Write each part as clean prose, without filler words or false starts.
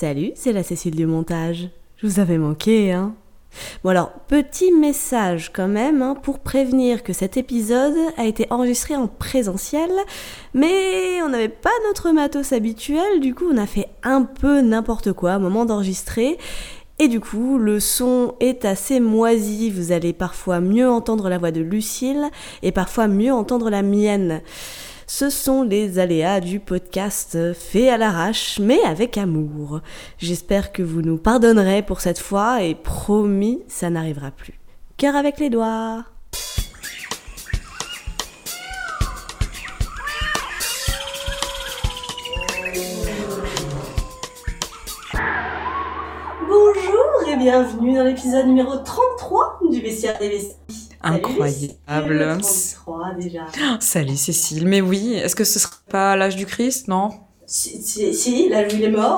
Salut, c'est la Cécile du montage. Je vous avais manqué, hein ? Bon alors, petit message quand même, hein, pour prévenir que cet épisode a été enregistré en présentiel, mais on n'avait pas notre matos habituel, du coup on a fait un peu n'importe quoi au moment d'enregistrer, et du coup le son est assez moisi, vous allez parfois mieux entendre la voix de Lucille, et parfois mieux entendre la mienne. Ce sont les aléas du podcast fait à l'arrache, mais avec amour. J'espère que vous nous pardonnerez pour cette fois et promis, ça n'arrivera plus. Cœur avec les doigts. Bonjour et bienvenue dans l'épisode numéro 33 du Vestiaire des Vestiaires. Incroyable. Salut Cécile, mais oui, est-ce que ce serait pas l'âge du Christ, non ? Si, l'âge où il est mort.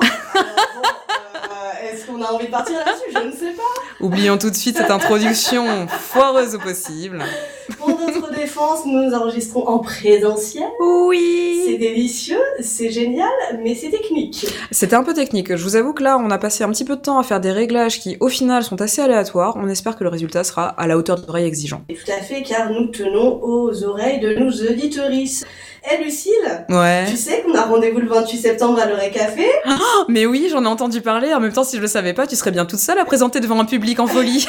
Est-ce qu'on a envie de partir là-dessus ? Je ne sais pas. Oublions tout de suite cette introduction foireuse au possible. Pour notre défense, nous enregistrons en présentiel. Oui. C'est délicieux, c'est génial, mais c'est technique. C'était un peu technique. Je vous avoue que là, on a passé un petit peu de temps à faire des réglages qui, au final, sont assez aléatoires. On espère que le résultat sera à la hauteur d'oreilles exigeants. Et tout à fait, car nous tenons aux oreilles de nos auditrices. Hé Lucille, ouais. Tu sais qu'on a rendez-vous le 28 septembre à l'Oré Café ? Oh, mais oui, j'en ai entendu parler. En même temps, si je le savais pas, tu serais bien toute seule à présenter devant un public en folie.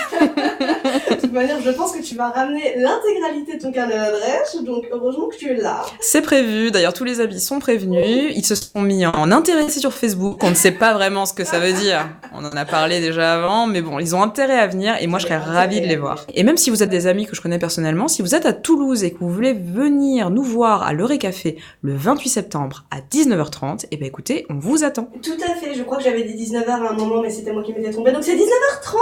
De toute manière, je pense que tu vas ramener l'intégralité de ton carnet d'adresse, donc heureusement que tu es là. C'est prévu, d'ailleurs tous les habits sont prévenus, ils se sont mis en intéressés sur Facebook, on ne sait pas vraiment ce que ça veut dire, on en a parlé déjà avant, mais bon, ils ont intérêt à venir et moi je serais ravie de les voir. Et même si vous êtes des amis que je connais personnellement, si vous êtes à Toulouse et que vous voulez venir nous voir à l'Oré Café le 28 septembre à 19h30, et ben écoutez, on vous attend. Tout à fait, je crois que j'avais dit 19h à un moment, mais c'était moi qui m'étais trompée, donc c'est 19h30.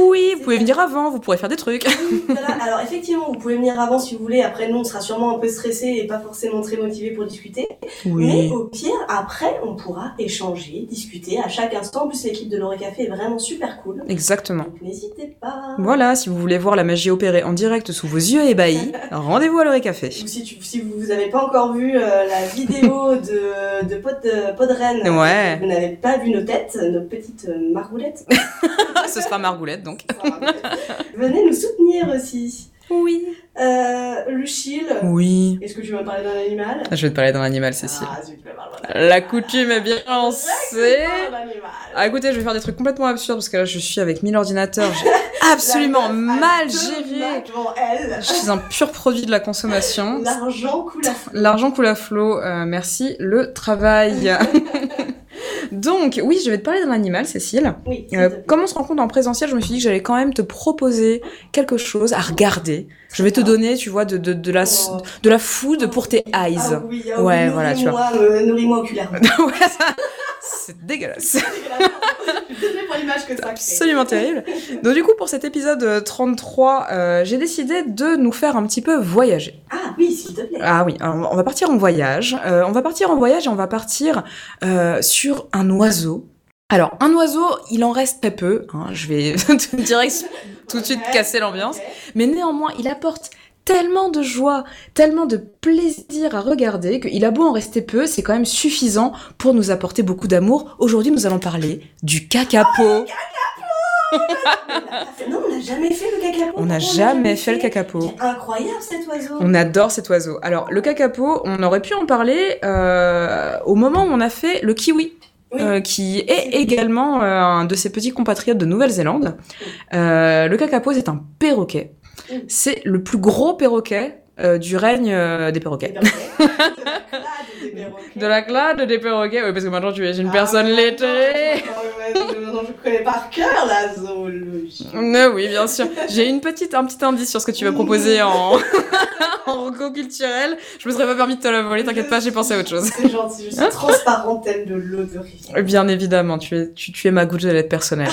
Oui, vous pouvez venir avant, vous pourrez faire des trucs. Voilà. Alors effectivement, vous pouvez venir avant si vous voulez. Après, nous, on sera sûrement un peu stressés et pas forcément très motivés pour discuter. Oui. Mais au pire, après, on pourra échanger, discuter à chaque instant. En plus, l'équipe de l'Oré Café est vraiment super cool. Exactement. Donc, n'hésitez pas. Voilà, si vous voulez voir la magie opérer en direct sous vos yeux ébahis, rendez-vous à l'Oré Café. Ou si vous n'avez pas encore vu la vidéo de Podren, ouais. Vous n'avez pas vu nos têtes, nos petites margoulettes. Ce sera margoulette, donc. Venez nous soutenir aussi. Oui. Lucille. Oui. Est-ce que tu vas me parler d'un animal ? Je vais te parler d'un animal, Cécile. Ah, si tu me parles d'un animal. La coutume est bien lancée. Ah, écoutez, je vais faire des trucs complètement absurdes parce que là, je suis avec 1000 ordinateurs. J'ai absolument mal géré. Je suis un pur produit de la consommation. L'argent coule à flot. Merci. Le travail. Donc, oui, je vais te parler d'un animal, Cécile. Oui, comme on se rencontre en présentiel, je me suis dit que j'allais quand même te proposer quelque chose à regarder. Je vais te donner, tu vois, de la food pour tes eyes. Ah oui, ah oui, ouais, voilà, tu vois. Nourris-moi oculairement. Ouais, ça... C'est dégueulasse. C'est pour l'image que ça crée. Absolument terrible. Donc du coup, pour cet épisode 33, j'ai décidé de nous faire un petit peu voyager. Ah oui, s'il te plaît. Ah oui, alors, on va partir en voyage. Et on va partir sur un oiseau. Alors, un oiseau, il en reste très peu. Hein. Je vais direct tout de suite casser l'ambiance. Okay. Mais néanmoins, il apporte tellement de joie, tellement de plaisir à regarder, qu'il a beau en rester peu, c'est quand même suffisant pour nous apporter beaucoup d'amour. Aujourd'hui, nous allons parler du kakapo. Oh, le kakapo ! Non, on n'a jamais fait le kakapo. On n'a jamais fait le kakapo. C'est incroyable cet oiseau. On adore cet oiseau. Alors, le kakapo, on aurait pu en parler au moment où on a fait le kiwi. Oui. Qui est également un de ses petits compatriotes de Nouvelle-Zélande. Le kakapo, c'est un perroquet. C'est le plus gros perroquet du règne des perroquets. De la clade des perroquets. Oui, parce que maintenant tu es une personne lettrée. Non, je connais par cœur la zoologie. Oui, bien sûr. J'ai un petit indice sur ce que tu vas proposer en recours culturel. Je me serais pas permis de te la voler, t'inquiète pas, j'ai pensé à autre chose. C'est gentil, je suis transparentelle de l'odoriste. Bien évidemment, tu es ma goujolette personnelle.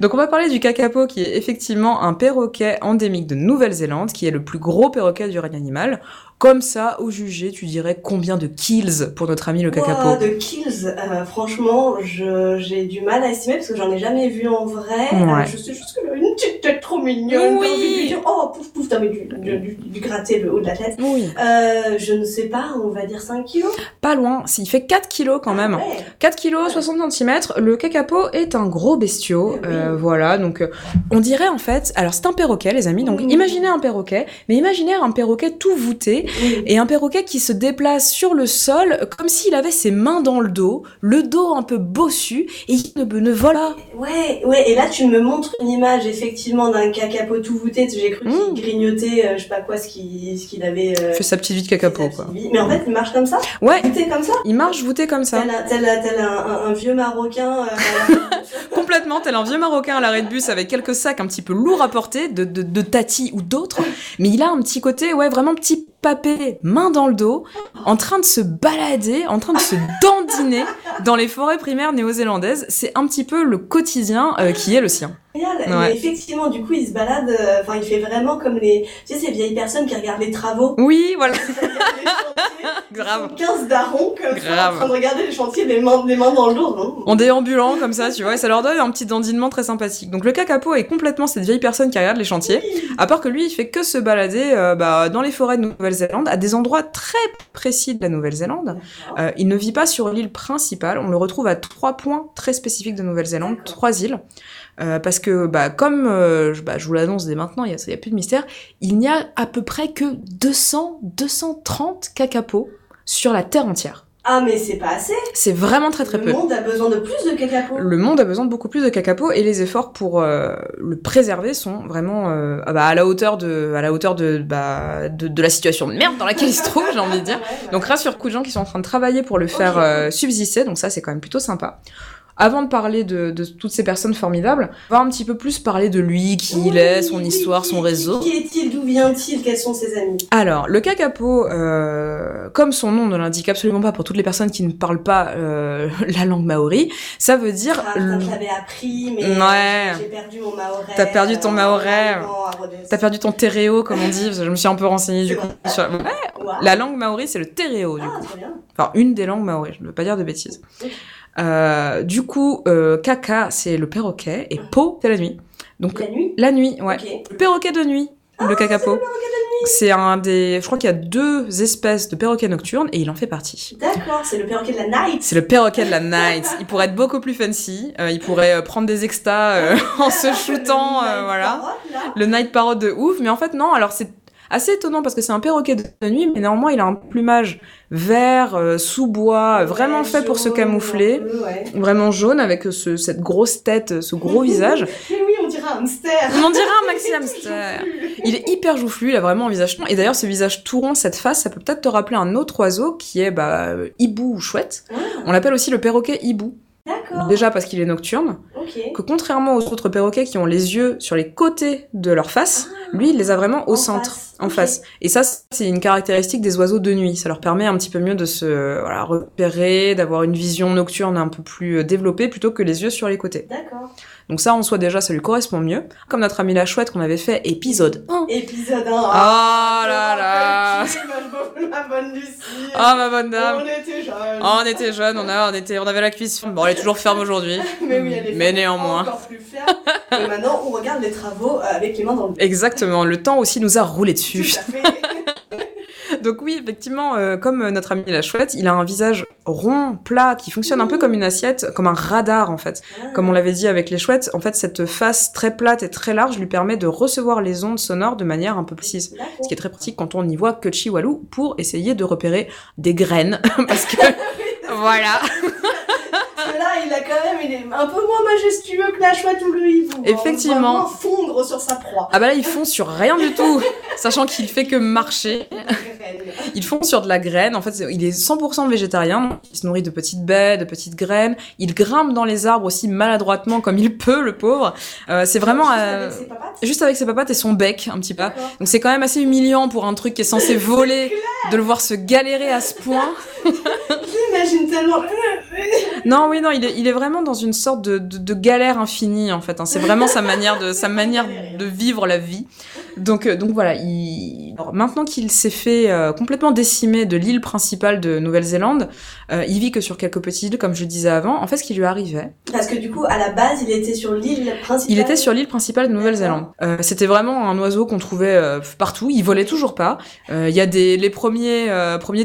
Donc on va parler du kakapo, qui est effectivement un perroquet endémique de Nouvelle-Zélande, qui est le plus gros perroquet du règne animal. Comme ça, au jugé, tu dirais combien de kills pour notre ami le kakapo ? De kills, franchement, j'ai du mal à estimer parce que j'en ai jamais vu en vrai. Ouais. Je sais juste que une petite J'étais trop mignonne. Oui. T'as envie de lui dire, oh, pouf, pouf, t'avais dû gratter le haut de la tête. Oui. Je ne sais pas, on va dire 5 kilos. Pas loin. Il fait 4 kilos quand même. Ouais. 4 kilos, ouais. 60 cm. Le kakapo est un gros bestiau. Oui. Voilà. Donc, on dirait en fait, alors c'est un perroquet, les amis. Donc, imaginez un perroquet, mais imaginez un perroquet tout voûté et un perroquet qui se déplace sur le sol comme s'il avait ses mains dans le dos un peu bossu et il ne vole pas. Ouais, ouais. Et là, tu me montres une image effectivement d'un kakapo tout voûté. J'ai cru qu'il grignotait, je sais pas quoi, ce qu'il avait. Fait sa petite vie de kakapo, quoi. Mais en fait, il marche comme ça. Ouais. Voûté comme ça. Il marche voûté comme ça. Tel un vieux Marocain. Complètement, tel un vieux Marocain à l'arrêt de bus avec quelques sacs un petit peu lourds à porter de Tati ou d'autres. Mais il a un petit côté, ouais, vraiment petit papé, main dans le dos, en train de se balader, en train de se dandiner dans les forêts primaires néo-zélandaises. C'est un petit peu le quotidien qui est le sien. Ouais. Et effectivement, du coup, il se balade, enfin, il fait vraiment comme les, tu sais, ces vieilles personnes qui regardent les travaux. Oui, voilà. Grave. 15 darons, comme ça, en train de regarder les chantiers, les mains dans le dos. Non, en déambulant, comme ça, tu vois, et ça leur donne un petit dandinement très sympathique. Donc, le kakapo est complètement cette vieille personne qui regarde les chantiers. Oui. À part que lui, il fait que se balader, dans les forêts de Nouvelle-Zélande, à des endroits très précis de la Nouvelle-Zélande. Il ne vit pas sur l'île principale. On le retrouve à 3 points très spécifiques de Nouvelle-Zélande, 3 îles. Parce que, comme je vous l'annonce dès maintenant, il y a plus de mystère, il n'y a à peu près que 200-230 kakapos sur la Terre entière. Ah, mais c'est pas assez. C'est vraiment très très peu. Le monde a besoin de plus de kakapos. Le monde a besoin de beaucoup plus de kakapos et les efforts pour le préserver sont vraiment à la hauteur de la situation de merde dans laquelle il se trouve, j'ai envie de dire. Donc rassure coup de gens qui sont en train de travailler pour le faire subsister, donc ça c'est quand même plutôt sympa. Avant de parler de toutes ces personnes formidables, on va un petit peu plus parler de lui, qui il est, son histoire, son réseau. Qui est-il, d'où vient-il, quels sont ses amis ? Alors, le kakapo, comme son nom ne l'indique absolument pas pour toutes les personnes qui ne parlent pas la langue maori, ça veut dire... je l'avais appris, mais j'ai perdu mon maorais. T'as perdu ton maorais, t'as perdu ton tereo, comme on dit, parce que je me suis un peu renseignée du coup. Wow. La langue maori, c'est le tereo, du coup. Enfin, une des langues maori, je ne veux pas dire de bêtises. Okay. Du coup, Kaka, c'est le perroquet, et Po, c'est la nuit. Donc, la nuit, ouais. Okay. Le perroquet de nuit, le kakapo. C'est un des... Je crois qu'il y a 2 espèces de perroquets nocturnes, et il en fait partie. D'accord, c'est le perroquet de la night. C'est le perroquet de la night. Il pourrait être beaucoup plus fancy. Il pourrait prendre des extas en se shootant, voilà. Le night parrot de ouf. Mais en fait, non, alors c'est assez étonnant parce que c'est un perroquet de nuit, mais néanmoins il a un plumage vert, sous-bois, vraiment fait jaune, pour se camoufler, vraiment jaune avec cette grosse tête, ce gros visage. Mais oui, on dirait un hamster. On dirait un maxi hamster. Il est hyper joufflu, il a vraiment un visage rond. Et d'ailleurs, ce visage tout rond, cette face, ça peut peut-être te rappeler un autre oiseau qui est hibou ou chouette. Ah. On l'appelle aussi le perroquet hibou. D'accord. Déjà parce qu'il est nocturne, que contrairement aux autres perroquets qui ont les yeux sur les côtés de leur face, lui il les a vraiment en face. Et ça c'est une caractéristique des oiseaux de nuit, ça leur permet un petit peu mieux de se repérer, d'avoir une vision nocturne un peu plus développée plutôt que les yeux sur les côtés. D'accord. Donc ça en soi déjà ça lui correspond mieux, comme notre amie la chouette qu'on avait fait épisode 1. Épisode 1. Oh là là. La bonne Lucie. Ah ma bonne dame. On était jeunes. On avait la cuisse ferme. Bon, elle est toujours ferme aujourd'hui. Mais oui, elle est ferme, néanmoins. Encore plus ferme. Et maintenant, on regarde les travaux avec les mains dans le dos. Exactement, le temps aussi nous a roulé dessus. Tout à fait. Donc oui, effectivement, comme notre ami la chouette, il a un visage rond, plat, qui fonctionne un peu comme une assiette, comme un radar en fait. Comme on l'avait dit avec les chouettes, en fait cette face très plate et très large lui permet de recevoir les ondes sonores de manière un peu précise. Ce qui est très pratique quand on n'y voit que Chihuahua pour essayer de repérer des graines, parce que voilà. Là, il est un peu moins majestueux que la chouette ou le hibou. Effectivement. Il va fondre sur sa proie. Ah bah là, il fond sur rien du tout, sachant qu'il fait que marcher. Il fond sur de la graine. En fait, il est 100% végétarien. Il se nourrit de petites baies, de petites graines. Il grimpe dans les arbres aussi maladroitement comme il peut, le pauvre. C'est vraiment... Juste avec ses papates et son bec, un petit peu. D'accord. Donc c'est quand même assez humiliant pour un truc qui est censé voler, de le voir se galérer à ce point. J'imagine tellement... Non, oui, non, il est vraiment dans une sorte de galère infinie, en fait. Hein. C'est vraiment sa manière de vivre la vie. Donc voilà. Alors, maintenant qu'il s'est fait complètement décimer de l'île principale de Nouvelle-Zélande, il vit que sur quelques petites îles, comme je disais avant. En fait, ce qui lui arrivait... Parce que du coup, à la base, il était sur l'île principale. Il était sur l'île principale de Nouvelle-Zélande. C'était vraiment un oiseau qu'on trouvait partout. Il volait toujours pas. Il y a les premiers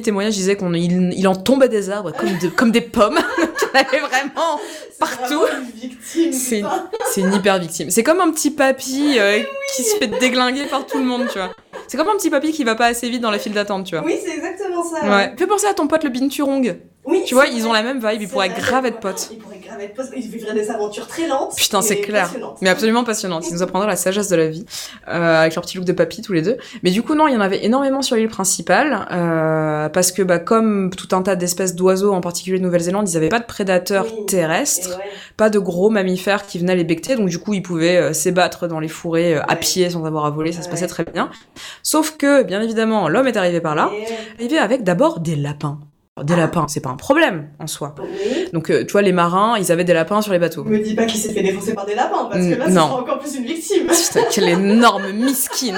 témoignages disaient qu'il en tombait des arbres comme des pommes. Il avait vraiment partout. Vraiment une victime, c'est une hyper victime. C'est comme un petit papy qui se fait déglinguer par tout le monde, tu vois. C'est comme un petit papy qui va pas assez vite dans la file d'attente, tu vois. Oui, c'est exactement ça. Ouais. Fais penser à ton pote le Binturong. Oui, tu vois, ils ont la même vibe, ils pourraient grave être potes. Ils pourraient grave être potes, ils vivraient des aventures très lentes. Putain, c'est clair. Mais absolument passionnantes. Ils nous apprendraient la sagesse de la vie, avec leur petit look de papy tous les deux. Mais du coup, non, il y en avait énormément sur l'île principale, parce que, bah, comme tout un tas d'espèces d'oiseaux, en particulier de Nouvelle-Zélande, ils avaient pas de prédateurs terrestres, pas de gros mammifères qui venaient les becqueter, donc du coup, ils pouvaient s'ébattre dans les forêts à pied sans avoir à voler, ça se passait très bien. Sauf que, bien évidemment, l'homme est arrivé par là, arrivé avec d'abord des lapins. Des lapins, c'est pas un problème en soi. Oui. Donc, tu vois, les marins, ils avaient des lapins sur les bateaux. Me dis pas qu'il s'est fait défoncer par des lapins, parce que là, ce sera encore plus une victime. Putain, quelle énorme miskine.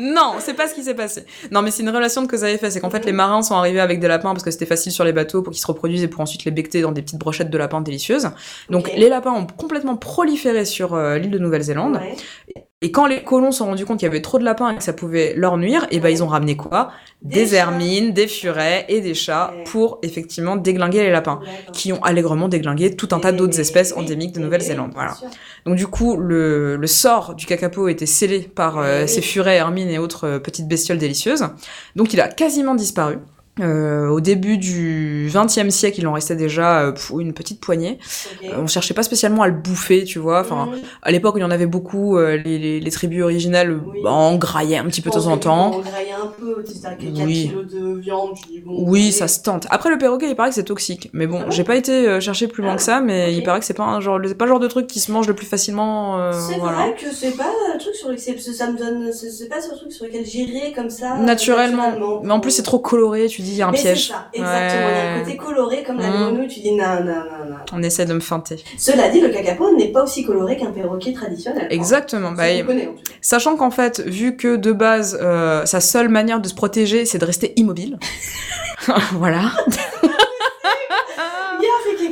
Non, c'est pas ce qui s'est passé. Non, mais c'est une relation de cause à effet. C'est qu'en fait, les marins sont arrivés avec des lapins parce que c'était facile sur les bateaux pour qu'ils se reproduisent et pour ensuite les becqueter dans des petites brochettes de lapins délicieuses. Donc, les lapins ont complètement proliféré sur l'île de Nouvelle-Zélande. Ouais. Et quand les colons se sont rendus compte qu'il y avait trop de lapins et que ça pouvait leur nuire, et ben ils ont ramené quoi ? Des hermines, des furets et des chats pour effectivement déglinguer les lapins, qui ont allègrement déglingué tout un tas d'autres espèces endémiques de Nouvelle-Zélande. Voilà. Donc du coup, le sort du kakapo était scellé par ces furets, hermines et autres petites bestioles délicieuses. Donc il a quasiment disparu. Au début du XXe siècle, il en restait déjà une petite poignée. On cherchait pas spécialement à le bouffer, tu vois. Enfin, à l'époque, il y en avait beaucoup. Les tribus originales en graillaient un petit peu de temps en temps. On graillait un peu, c'était 4 kilos de viande. Oui, ça se tente. Après, le perroquet, il paraît que c'est toxique. Mais bon, j'ai pas été chercher plus loin que ça, mais il paraît que c'est pas le genre de truc qui se mange le plus facilement. C'est vrai que c'est pas le truc sur lequel c'est pas ce truc sur lequel j'irais comme ça. Naturellement. Mais en plus, c'est trop coloré, tu dis. Il y a un piège. C'est ça, exactement. Ouais. Il y a un côté coloré comme la grenouille, tu dis non, non, non, non. On essaie de me feinter. Cela dit, le kakapo n'est pas aussi coloré qu'un perroquet traditionnel. Exactement. Bah, sachant qu'en fait, vu que de base, sa seule manière de se protéger, c'est de rester immobile. Voilà.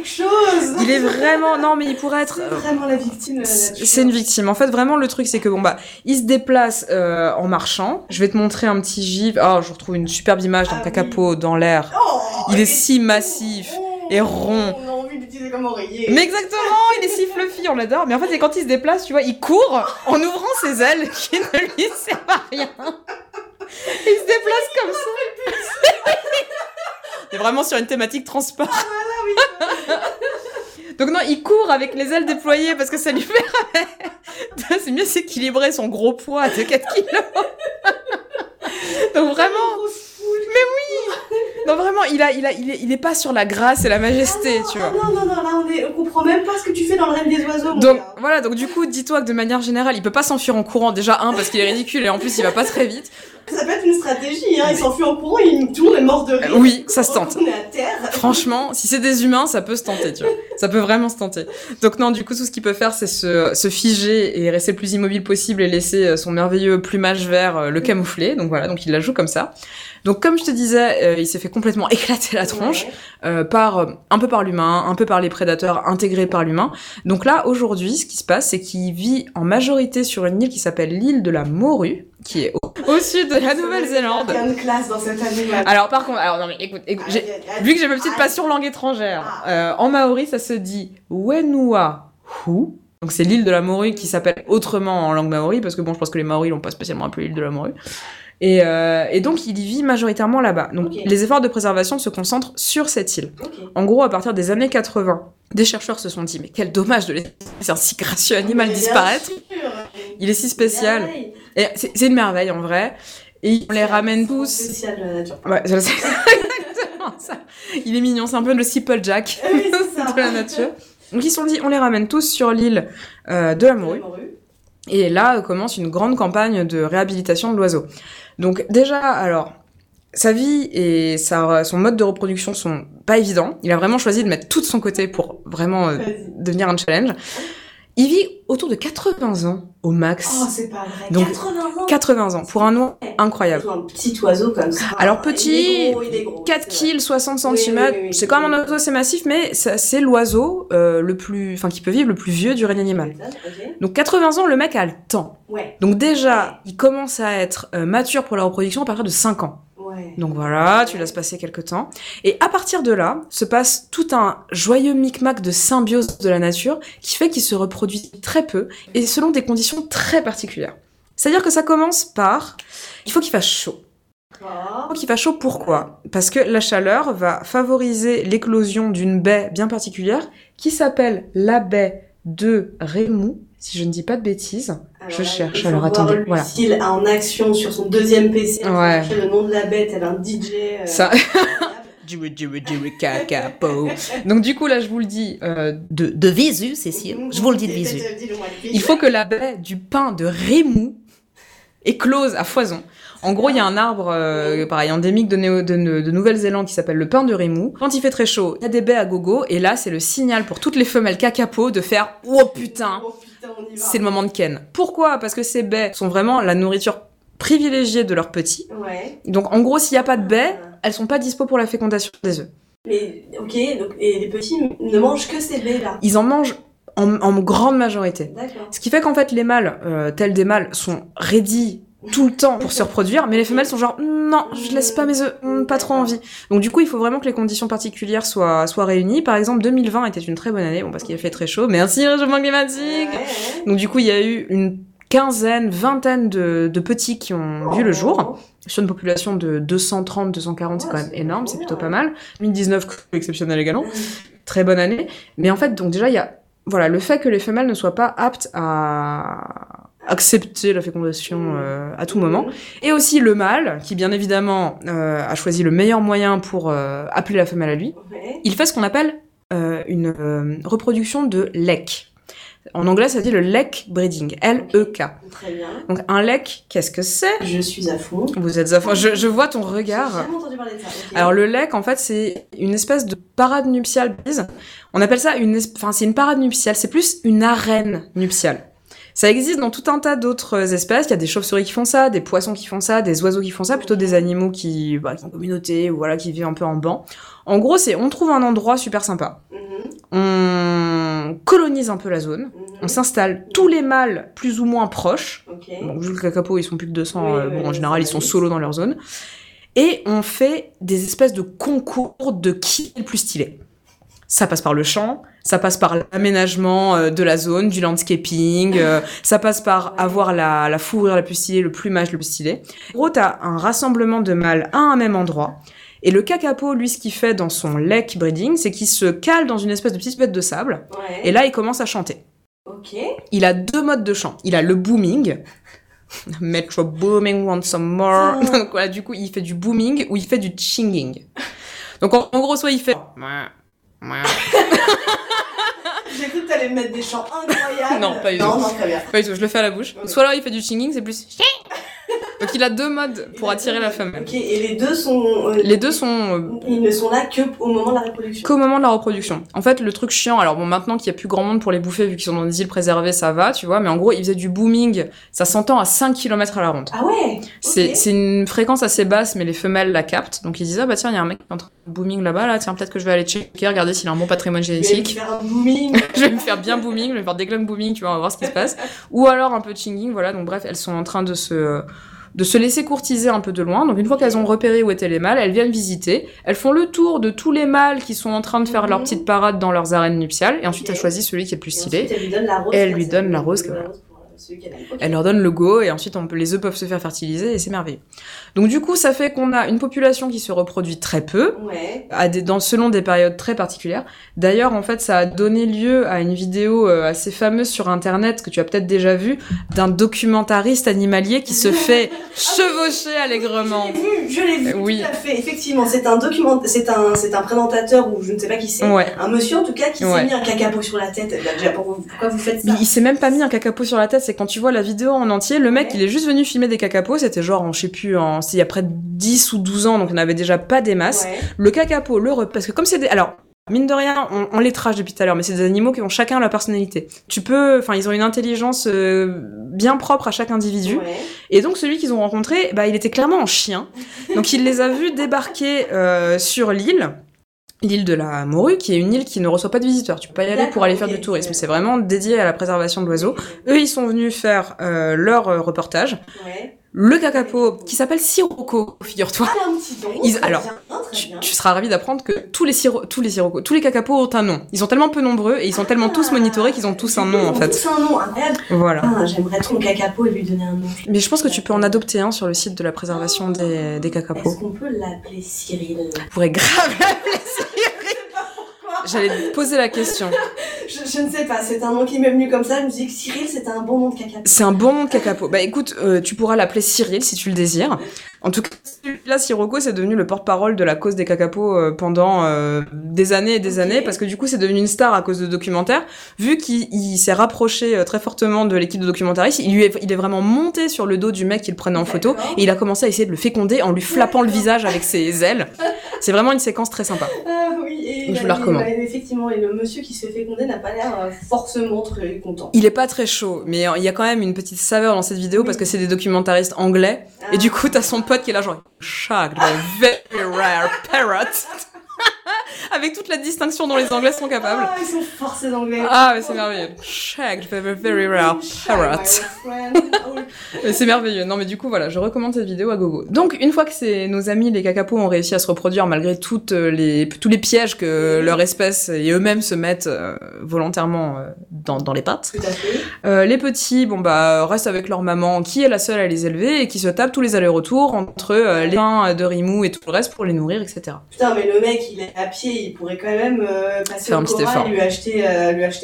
Chose. Il est vraiment... Non, mais il pourrait être... C'est vraiment la victime. C'est une victime. En fait, vraiment, le truc, c'est que, bon, bah, il se déplace en marchant. Je vais te montrer un petit gif. Oh, je retrouve une superbe image d'un kakapo dans l'air. Oh, il est si massif et rond. On a envie d'utiliser comme oreiller. Mais exactement, il est si fluffy, on l'adore. Mais en fait, quand il se déplace, tu vois, il court en ouvrant ses ailes qui ne lui servent à rien. Il se déplace comme ça. On est vraiment sur une thématique transport. Ah, voilà, oui. Donc non, il court avec les ailes déployées parce que ça lui permet c'est mieux s'équilibrer son gros poids de 4 kilos. Donc vraiment... Mais oui. Non, vraiment, il est pas sur la grâce et la majesté, tu vois. Non, là, on comprend même pas ce que tu fais dans le rêve des oiseaux. Donc, voilà, donc du coup, dis-toi que de manière générale, il peut pas s'enfuir en courant, déjà, parce qu'il est ridicule, et en plus, il va pas très vite. Ça peut être une stratégie, il s'enfuit en courant, tout le monde est mort de rire. Oui, ça se tente. On est à terre. Franchement, si c'est des humains, ça peut se tenter, tu vois. Ça peut vraiment se tenter. Donc non, du coup, tout ce qu'il peut faire, c'est se figer et rester le plus immobile possible et laisser son merveilleux plumage vert le camoufler. Donc voilà, donc il la joue comme ça. Donc comme je te disais, il s'est fait complètement éclater la tronche un peu par l'humain, un peu par les prédateurs intégrés par l'humain. Donc là, aujourd'hui, ce qui se passe, c'est qu'il vit en majorité sur une île qui s'appelle l'île de la Morue, qui est au sud de la Nouvelle-Zélande. Il y a une classe dans cette animal. Alors par contre, non mais écoute, vu que j'ai ma petite passion langue étrangère, en maori ça se dit Wenua Hu. Donc c'est l'île de la Morue qui s'appelle autrement en langue maori parce que bon, je pense que les Maoris l'ont pas spécialement appelé l'île de la Morue. Et donc il y vit majoritairement là-bas. Donc les efforts de préservation se concentrent sur cette île. En gros, à partir des années 80, des chercheurs se sont dit mais quel dommage de laisser un si gracieux animal disparaître. Il est si spécial. Et c'est une merveille en vrai. Et on les ramène tous. C'est spécial de la nature. Ouais, c'est exactement ça. Il est mignon, c'est un peu le Sipplejack de la nature. Donc ils se sont dit, on les ramène tous sur l'île de la Morue. Et là commence une grande campagne de réhabilitation de l'oiseau. Donc déjà, alors, Sa vie et son mode de reproduction sont pas évidents. Il a vraiment choisi de mettre tout de son côté pour vraiment devenir un challenge. Il vit autour de 80 ans au max. Oh, c'est pas vrai. Donc, 80 ans pour un nom incroyable. Un petit oiseau comme ça. Alors petit, il est gros, 4 kg, 60 cm. Oui. C'est quand même un oiseau, c'est massif, mais c'est l'oiseau qui peut vivre le plus vieux du règne animal. Okay. Donc 80 ans, le mec a le temps. Ouais. Donc déjà, il commence à être mature pour la reproduction à partir de 5 ans. Ouais. Donc voilà, tu laisses passer quelques temps. Et à partir de là, se passe tout un joyeux micmac de symbiose de la nature qui fait qu'il se reproduit très peu et selon des conditions très particulières. C'est-à-dire que ça commence par... Il faut qu'il fasse chaud. Pourquoi ? Parce que la chaleur va favoriser l'éclosion d'une baie bien particulière qui s'appelle la baie de Rémoux. Si je ne dis pas de bêtises, je cherche. Alors attendez, voilà. Lucille en action sur son deuxième PC. Ouais. Le nom de la bête, elle a un DJ. Ça. Donc du coup là, je vous le dis de visu, Cécile. Je vous le dis de visu. Il faut que la baie du pin de Rémoux éclose à foison. En gros, il y a un arbre, pareil, endémique de Nouvelle-Zélande qui s'appelle le pin de Rémoux. Quand il fait très chaud, il y a des baies à gogo, et là, c'est le signal pour toutes les femelles cacapo de faire « Oh putain, on y va. C'est le moment de ken ». Pourquoi ? Parce que ces baies sont vraiment la nourriture privilégiée de leurs petits. Ouais. Donc en gros, s'il n'y a pas de baies, elles sont pas dispo pour la fécondation des œufs. Mais ok, donc, et les petits ne mangent que ces baies-là ? Ils en mangent en grande majorité. D'accord. Ce qui fait qu'en fait, les mâles, tels des mâles, sont ready tout le temps pour se reproduire, mais les femelles sont genre non, je laisse pas mes œufs, pas trop envie. Donc du coup, il faut vraiment que les conditions particulières soient réunies. Par exemple, 2020 était une très bonne année, parce qu'il a fait très chaud, merci le réchauffement climatique. Ouais. Donc du coup, il y a eu une vingtaine de petits qui ont vu le jour, sur une population de 230, 240, c'est quand même énorme, c'est plutôt pas mal. 2019, exceptionnel également, très bonne année. Mais en fait, donc déjà, il y a le fait que les femelles ne soient pas aptes à accepter la fécondation à tout moment. Et aussi le mâle, qui bien évidemment a choisi le meilleur moyen pour appeler la femelle à lui, il fait ce qu'on appelle une reproduction de lek. En anglais, ça dit le lek breeding, L-E-K. Très bien. Donc un lek, qu'est-ce que c'est ? Je suis à fond. Vous êtes à fond. Je vois ton regard. J'ai jamais entendu parler de ça. Okay. Alors le lek, en fait, c'est une espèce de parade nuptiale. On appelle ça c'est une parade nuptiale. C'est plus une arène nuptiale. Ça existe dans tout un tas d'autres espèces. Il y a des chauves-souris qui font ça, des poissons qui font ça, des oiseaux qui font ça, plutôt des animaux qui sont en communauté, qui vivent un peu en banc. En gros, on trouve un endroit super sympa. On colonise un peu la zone. On s'installe tous les mâles plus ou moins proches. Okay. Bon, vu le cacapo, ils sont plus que 200. En général, ils sont solos dans leur zone. Et on fait des espèces de concours de qui est le plus stylé. Ça passe par le champ, ça passe par l'aménagement de la zone, du landscaping, ça passe par avoir la fourrure la plus stylée, le plumage le plus stylé. En gros, t'as un rassemblement de mâles à un même endroit. Et le kakapo, lui, ce qu'il fait dans son lek breeding, c'est qu'il se cale dans une espèce de petite bête de sable. Ouais. Et là, il commence à chanter. Okay. Il a deux modes de chant. Il a le booming. Metro booming, want some more. Donc voilà, du coup, il fait du booming ou il fait du chinging. Donc en gros, soit il fait... J'ai cru que t'allais me mettre des chants incroyables. Non, pas du tout. Je le fais à la bouche. Okay. Soit là, il fait du chinging, c'est plus. Donc il a deux modes pour attirer la femelle. Ok, et les deux sont. Ils ne sont là qu'au moment de la reproduction. Qu'au moment de la reproduction. En fait, le truc chiant, alors bon, maintenant qu'il n'y a plus grand monde pour les bouffer, vu qu'ils sont dans des îles préservées, ça va, tu vois, mais en gros, ils faisaient du booming, ça s'entend à 5 km à la ronde. Ah ouais, okay. C'est une fréquence assez basse, mais les femelles la captent, donc ils disent, ah bah tiens, il y a un mec qui est en train de booming là-bas, là, tiens, peut-être que je vais aller checker, regarder s'il a un bon patrimoine génétique. Je vais me faire un booming. Je vais me faire bien booming, je vais me faire des glums booming, tu vois, on va voir ce qui se passe. Ou alors un peu chinging, voilà, donc bref, elles sont en train de se laisser courtiser un peu de loin. Donc une fois qu'elles ont repéré où étaient les mâles, elles viennent visiter, elles font le tour de tous les mâles qui sont en train de faire leur petite parade dans leurs arènes nuptiales, et ensuite elles choisissent celui qui est le plus stylé, et elles lui donnent la rose. Elle leur donne le go, et ensuite les œufs peuvent se faire fertiliser, et c'est merveilleux. Donc du coup, ça fait qu'on a une population qui se reproduit très peu, selon des périodes très particulières. D'ailleurs, en fait, ça a donné lieu à une vidéo assez fameuse sur Internet, que tu as peut-être déjà vue, d'un documentariste animalier qui se fait chevaucher allègrement. Je l'ai vu, oui. Tout à fait, effectivement. C'est un présentateur, ou je ne sais pas qui c'est, un monsieur en tout cas, qui s'est mis un cacapo sur la tête. Pourquoi vous faites ça ? Il s'est même pas mis un cacapo sur la tête, c'est quand tu vois la vidéo en entier, le mec, il est juste venu filmer des cacapos, c'était genre, je sais plus, il y a près de 10 ou 12 ans, donc on n'avait déjà pas des masses. Ouais. Le cacapo, le repas, parce que comme c'est des... Alors, mine de rien, on les trache depuis tout à l'heure, mais c'est des animaux qui ont chacun leur personnalité. Tu peux... Enfin, ils ont une intelligence bien propre à chaque individu. Ouais. Et donc, celui qu'ils ont rencontré, bah, il était clairement en chien. Donc, il les a vus débarquer sur l'île de la Morue, qui est une île qui ne reçoit pas de visiteurs. Tu peux pas y aller pour aller faire du tourisme. C'est vraiment dédié à la préservation de l'oiseau. Eux, ils sont venus faire leur reportage. Ouais. Le cacapo, qui s'appelle Sirocco, figure-toi. Ah, un petit don. Alors, tu seras ravi d'apprendre que tous les cacapos ont un nom. Ils sont tellement peu nombreux et ils sont tellement tous monitorés qu'ils ont tous un nom, en fait. Tous un nom, incroyable. Voilà. Ah, j'aimerais trop le cacapo et lui donner un nom. Mais je pense que tu peux en adopter un sur le site de la préservation des cacapos. Est-ce qu'on peut l'appeler Cyril ? On pourrait grave l'appeler Cyril. J'allais te poser la question. Je ne sais pas, c'est un nom qui m'est venu comme ça, je me suis dit que Cyril c'était un bon nom de cacapo. C'est un bon nom de cacapo. Bah écoute, tu pourras l'appeler Cyril si tu le désires. En tout cas, là, Sirocco, c'est devenu le porte-parole de la cause des cacapos pendant des années et des années, parce que du coup, c'est devenu une star à cause de documentaires. Vu qu'il s'est rapproché très fortement de l'équipe de documentaristes, il est vraiment monté sur le dos du mec qu'il prenait en photo, et il a commencé à essayer de le féconder en lui flappant le visage avec ses ailes. C'est vraiment une séquence très sympa. Ah oui, et je vous la recommande. Effectivement, et le monsieur qui se fait féconder n'a pas l'air forcément très content. Il est pas très chaud, mais il y a quand même une petite saveur dans cette vidéo, parce que c'est des documentaristes anglais, et du coup, t'as son pote qui est là genre shark, very rare parrot, avec toute la distinction dont les Anglais sont capables. Ah, ils sont forts ces Anglais. Ah, mais c'est merveilleux. Shark, very rare parrot. C'est merveilleux. Non, mais du coup voilà, je recommande cette vidéo à gogo. Donc une fois que nos amis les cacapos ont réussi à se reproduire malgré tous les pièges que leur espèce et eux-mêmes se mettent volontairement dans les pattes. Tout à fait. Les petits, bon bah restent avec leur maman qui est la seule à les élever et qui se tape tous les allers-retours entre les pains de Rimou et tout le reste pour les nourrir, etc. Putain, mais le mec il est à pied, il pourrait quand même passer au Cora et lui acheter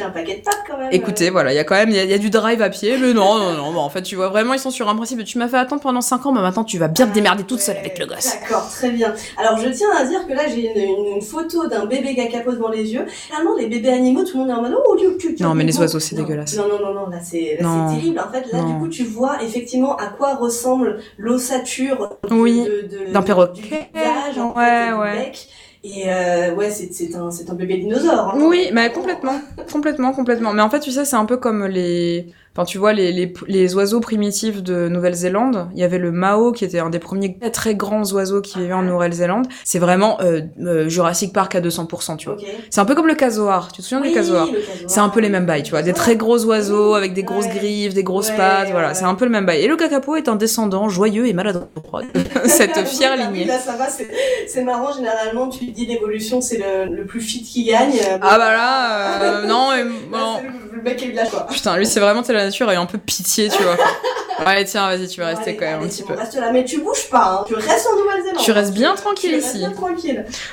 un paquet de pâtes quand même. Écoutez, voilà, il y a quand même il y a du drive à pied, mais non, bah, en fait tu vois vraiment ils sont sur un principe de tu m'as fait attendre pendant 5 ans, mais maintenant tu vas bien te démerder toute seule avec le gosse. D'accord, très bien. Alors je tiens à dire que là j'ai une photo d'un bébé cacapo devant les yeux. Clairement les bébés animaux, tout le monde est en mode oh tu. Non mais les oiseaux c'est dégueulasse. Non, là c'est terrible. En fait là du coup tu vois effectivement à quoi ressemble l'ossature d'un perroquet. Du visage, en fait, du bec. Et c'est un bébé dinosaure. Hein. Oui, mais complètement. Mais en fait, tu sais, c'est un peu comme Enfin, tu vois, les oiseaux primitifs de Nouvelle-Zélande, il y avait le mao qui était un des premiers très grands oiseaux qui vivait en Nouvelle-Zélande. C'est vraiment Jurassic Park à 200%, tu vois. Okay. C'est un peu comme le casoar. Tu te souviens du casoar ? C'est un peu les mêmes bails, tu vois. Des très gros oiseaux avec des grosses griffes, des grosses pattes, voilà. Ouais. C'est un peu le même bail. Et le cacapo est un descendant joyeux et maladroit. Cette fière lignée. Là, ça va, c'est marrant. Généralement, tu dis l'évolution, c'est le plus fit qui gagne. Ah bah là, non. Là, le mec qui a eu de la joie. Putain, lui, c'est vraiment nature a eu un peu pitié, tu vois. Ouais, tiens, vas-y, tu vas rester quand même un petit peu. Reste là, mais tu bouges pas, hein. Tu restes en Nouvelle-Zélande. Tu restes bien tranquille ici.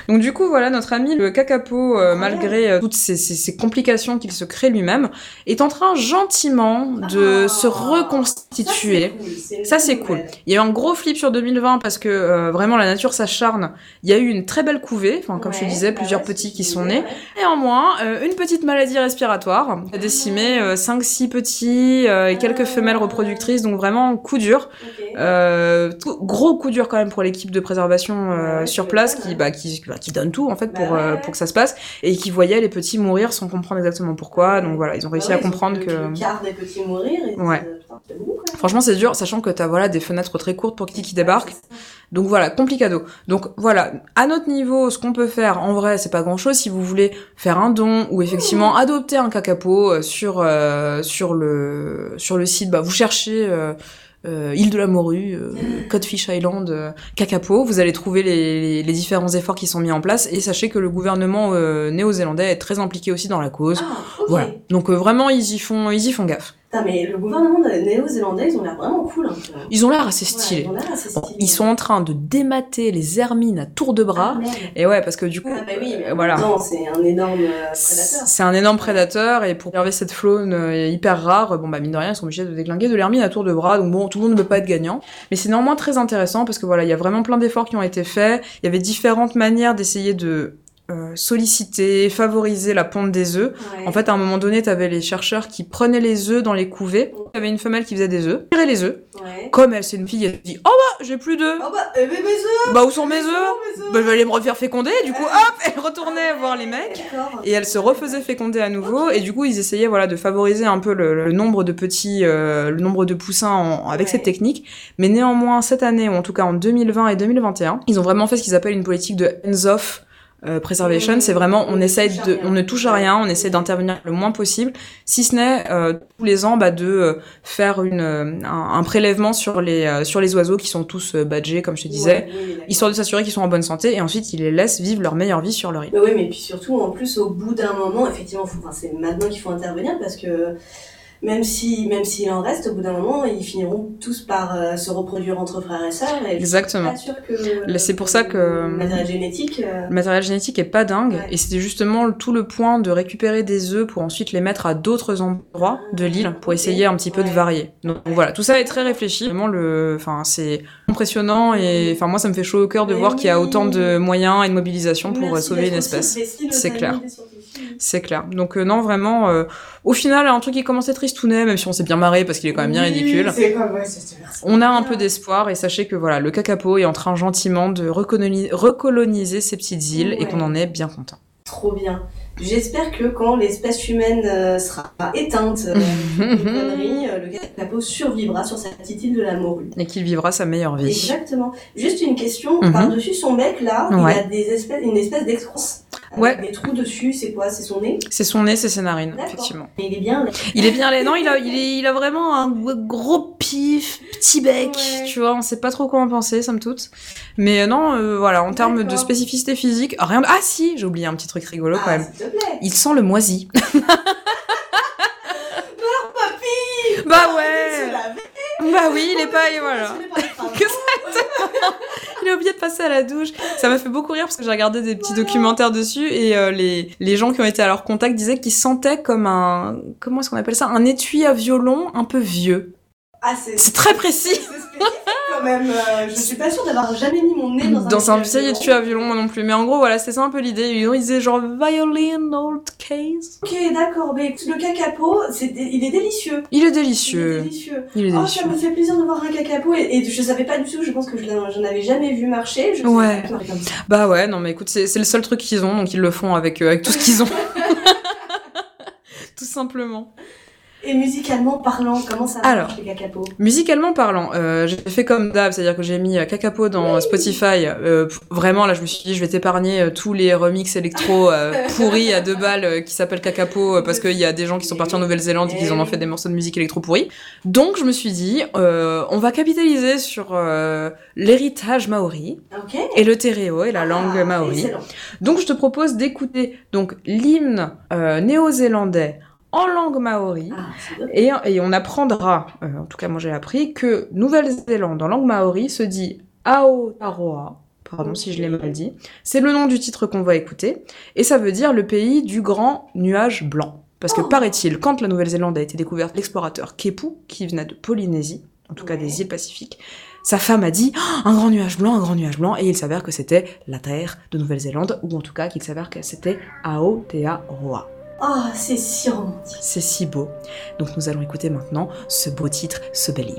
Donc du coup, voilà, notre ami le cacapo, malgré toutes ces complications qu'il se crée lui-même, est en train gentiment de se reconstituer. Ça, c'est cool. Il y a eu un gros flip sur 2020 parce que vraiment la nature s'acharne. Il y a eu une très belle couvée, enfin comme je te disais, plusieurs petits qui sont nés. Néanmoins, une petite maladie respiratoire a décimé 5-6 petits et quelques femelles reproductrices. Donc vraiment coup dur, gros coup dur quand même pour l'équipe de préservation sur place qui donne tout en fait pour que ça se passe et qui voyait les petits mourir sans comprendre exactement pourquoi. Donc voilà, ils ont réussi à comprendre que le quart des petits mourir. Et c'est beaucoup, quoi. Franchement c'est dur, sachant que t'as des fenêtres très courtes pour qui débarque. Donc voilà, complicado. Donc voilà, à notre niveau, ce qu'on peut faire, en vrai, c'est pas grand-chose. Si vous voulez faire un don ou effectivement adopter un cacapo sur le site, bah vous cherchez Île de la Morue, Codfish Island, cacapo, vous allez trouver les différents efforts qui sont mis en place et sachez que le gouvernement néo-zélandais est très impliqué aussi dans la cause. Ah, okay. Voilà. Donc vraiment ils y font gaffe. Putain, mais le gouvernement néo-zélandais, ils ont l'air vraiment cool. Hein. Ils ont l'air assez stylés. Ils sont en train de démater les hermines à tour de bras. Ah, et ouais, parce que du coup... Ah bah oui, voilà. Non, c'est un énorme prédateur. C'est un énorme prédateur, et pour préserver cette faune hyper rare, bon bah mine de rien, ils sont obligés de déglinguer de l'hermine à tour de bras, donc bon, tout le monde ne peut pas être gagnant. Mais c'est néanmoins très intéressant, parce que voilà, il y a vraiment plein d'efforts qui ont été faits, il y avait différentes manières d'essayer de... solliciter, favoriser la ponte des œufs. Ouais. En fait, à un moment donné, t'avais les chercheurs qui prenaient les œufs dans les couvées. T'avais une femelle qui faisait des œufs, tirait les œufs. Ouais. Comme elle, c'est une fille, elle dit « Oh bah, j'ai plus d'œufs. Ah bah, et mes œufs. Bah, où sont mes œufs? Bah, je vais aller me refaire féconder. Du coup, hop, elle retournait voir les mecs. Et elle se refaisait féconder à nouveau. Et du coup, ils essayaient, voilà, de favoriser un peu le nombre de petits, le nombre de poussins avec cette technique. Mais néanmoins, cette année, ou en tout cas en 2020 et 2021, ils ont vraiment fait ce qu'ils appellent une politique de hands-off. Preservation, c'est vraiment on essaie de, on ne touche à rien, on essaie d'intervenir le moins possible, si ce n'est tous les ans bah, de faire un prélèvement sur les oiseaux qui sont tous badgés comme je te disais, histoire de s'assurer qu'ils sont en bonne santé et ensuite ils les laissent vivre leur meilleure vie sur leur île. Mais oui, mais puis surtout en plus au bout d'un moment, effectivement, c'est maintenant qu'il faut intervenir parce que même s'il en reste, au bout d'un moment, ils finiront tous par se reproduire entre frères et sœurs. Et exactement. Je suis pas sûre que c'est pour ça que le matériel génétique est pas dingue. Ouais. Et c'était justement tout le point de récupérer des œufs pour ensuite les mettre à d'autres endroits de l'île pour essayer un petit peu de varier. Donc voilà, tout ça est très réfléchi. Vraiment c'est impressionnant et moi ça me fait chaud au cœur de voir qu'il y a autant de moyens et de mobilisation pour sauver une espèce. C'est clair. C'est clair. Donc non, vraiment, au final, un truc qui commençait tristounet, même si on s'est bien marré parce qu'il est quand même bien ridicule. On a un peu d'espoir et sachez que voilà, le kakapo est en train gentiment de recoloniser ces petites îles et qu'on en est bien content. Trop bien. J'espère que quand l'espèce humaine sera éteinte, le kakapo survivra sur sa petite île de la Morue. Et qu'il vivra sa meilleure vie. Exactement. Juste une question, par-dessus son bec, là, il a une espèce d'excroissance. Ouais. Des trous dessus, c'est quoi? C'est son nez? C'est son nez, c'est ses narines, effectivement. Mais il est bien laid. Non, il a vraiment un gros pif, petit bec, tu vois, on sait pas trop quoi en penser, somme toute. Mais non, voilà, en termes de spécificité physique, rien de... Ah si, j'ai oublié un petit truc rigolo quand même. S'il te plaît. Il sent le moisi. Alors papy! Bah ouais! Bah oui, il est pas... Et voilà. Il a oublié de passer à la douche. Ça m'a fait beaucoup rire parce que j'ai regardé des petits documentaires dessus et les gens qui ont été à leur contact disaient qu'ils sentaient comme un... Comment est-ce qu'on appelle ça? Un étui à violon un peu vieux. Ah, c'est très précis. C'est spécifique quand même. Je suis pas sûre d'avoir jamais mis mon nez dans un vieil étui à violon, moi non plus. Mais en gros, voilà, c'est ça un peu l'idée. Ils disaient genre violin old case. Ok, d'accord. Mais le kakapo, il est délicieux. Il est délicieux. Ça me fait plaisir de voir un kakapo et je savais pas du tout. Je pense que j'en avais jamais vu marcher. Je sais pas comme ça. Bah ouais, non mais écoute, c'est le seul truc qu'ils ont, donc ils le font avec tout ce qu'ils ont. Tout simplement. Et musicalement parlant, comment ça marche les kakapo? Musicalement parlant, j'ai fait comme d'hab, c'est-à-dire que j'ai mis kakapo dans Spotify. Vraiment, là, je me suis dit, je vais t'épargner tous les remixes électro pourris à 2 balles qui s'appellent kakapo parce qu'il y a des gens qui sont partis en Nouvelle-Zélande et qui ont fait des morceaux de musique électro pourris. Donc, je me suis dit, on va capitaliser sur l'héritage maori et le tereo et la langue maori. Excellent. Donc, je te propose d'écouter donc l'hymne néo-zélandais en langue maori, et on apprendra, en tout cas moi j'ai appris, que Nouvelle-Zélande en langue maori se dit Aotearoa, pardon si je l'ai mal dit, c'est le nom du titre qu'on va écouter, et ça veut dire le pays du grand nuage blanc. Parce que paraît-il, quand la Nouvelle-Zélande a été découverte, l'explorateur Kepu, qui venait de Polynésie, en tout cas des îles Pacifiques, sa femme a dit « un grand nuage blanc, un grand nuage blanc », et il s'avère que c'était la terre de Nouvelle-Zélande, ou en tout cas qu'il s'avère que c'était Aotearoa. Oh, c'est si romantique. C'est si beau. Donc nous allons écouter maintenant ce beau titre, ce bel hymne.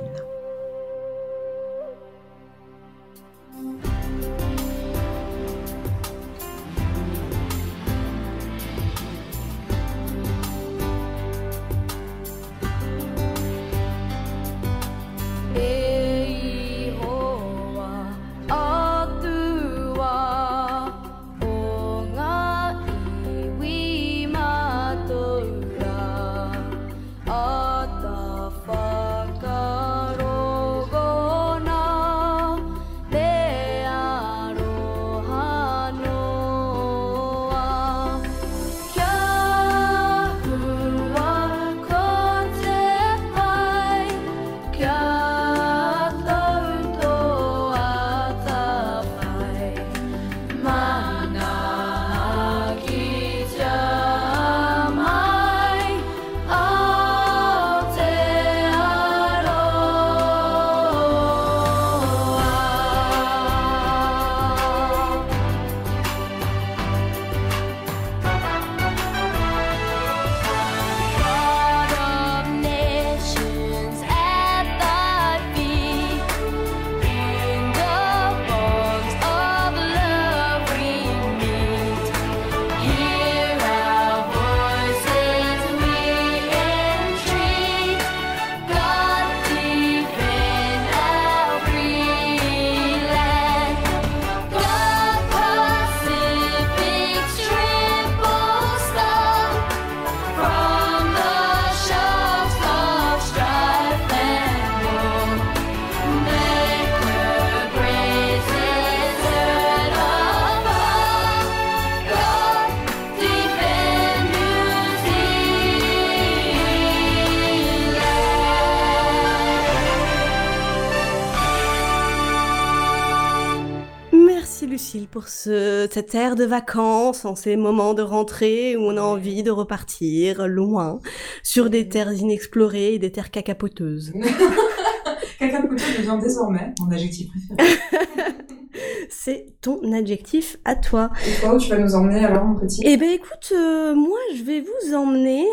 difficile pour cette ère de vacances, en ces moments de rentrée où on a envie de repartir loin, sur des terres inexplorées et des terres cacapoteuses. Cacapoteuses devient désormais mon adjectif préféré. C'est ton adjectif à toi. Et toi, où tu vas nous emmener alors, mon petit ? Eh ben écoute, moi je vais vous emmener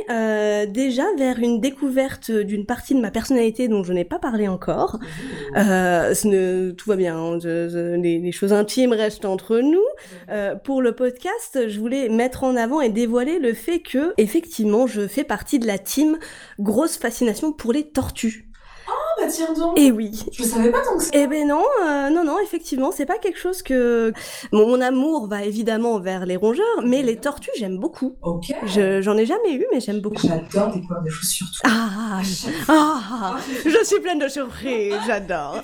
déjà vers une découverte d'une partie de ma personnalité dont je n'ai pas parlé encore. Tout va bien, hein, les choses intimes restent entre nous. Pour le podcast, je voulais mettre en avant et dévoiler le fait que, effectivement, je fais partie de la team grosse fascination pour les tortues. Ah bah tiens donc. Eh oui. Je savais pas tant que ça. Eh ben non, non, effectivement, c'est pas quelque chose que... Bon, mon amour va évidemment vers les rongeurs, mais les tortues, j'aime beaucoup. Ok. J'en ai jamais eu, mais j'aime beaucoup. J'adore découvrir des choses surtout. Je suis pleine de surprises, j'adore.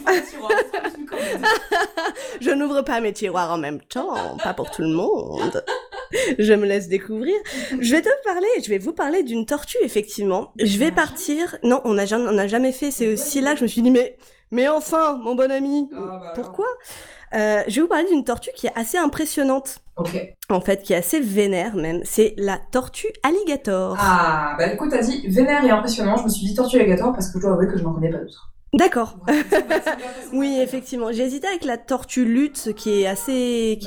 Je n'ouvre pas mes tiroirs en même temps, pas pour tout le monde. Je me laisse découvrir. Je vais vous parler d'une tortue, effectivement. Je vais partir... Non, on n'a jamais fait, c'est aussi là que je me suis dit, mais enfin, mon bon ami, pourquoi ? Je vais vous parler d'une tortue qui est assez impressionnante. Okay. En fait, qui est assez vénère même. C'est la tortue alligator. Ah, bah écoute, t'as dit vénère et impressionnant. Je me suis dit tortue alligator parce que je dois avouer que je n'en connais pas d'autres. D'accord. Oui, effectivement. J'ai hésité avec la tortue lutte, qui est assez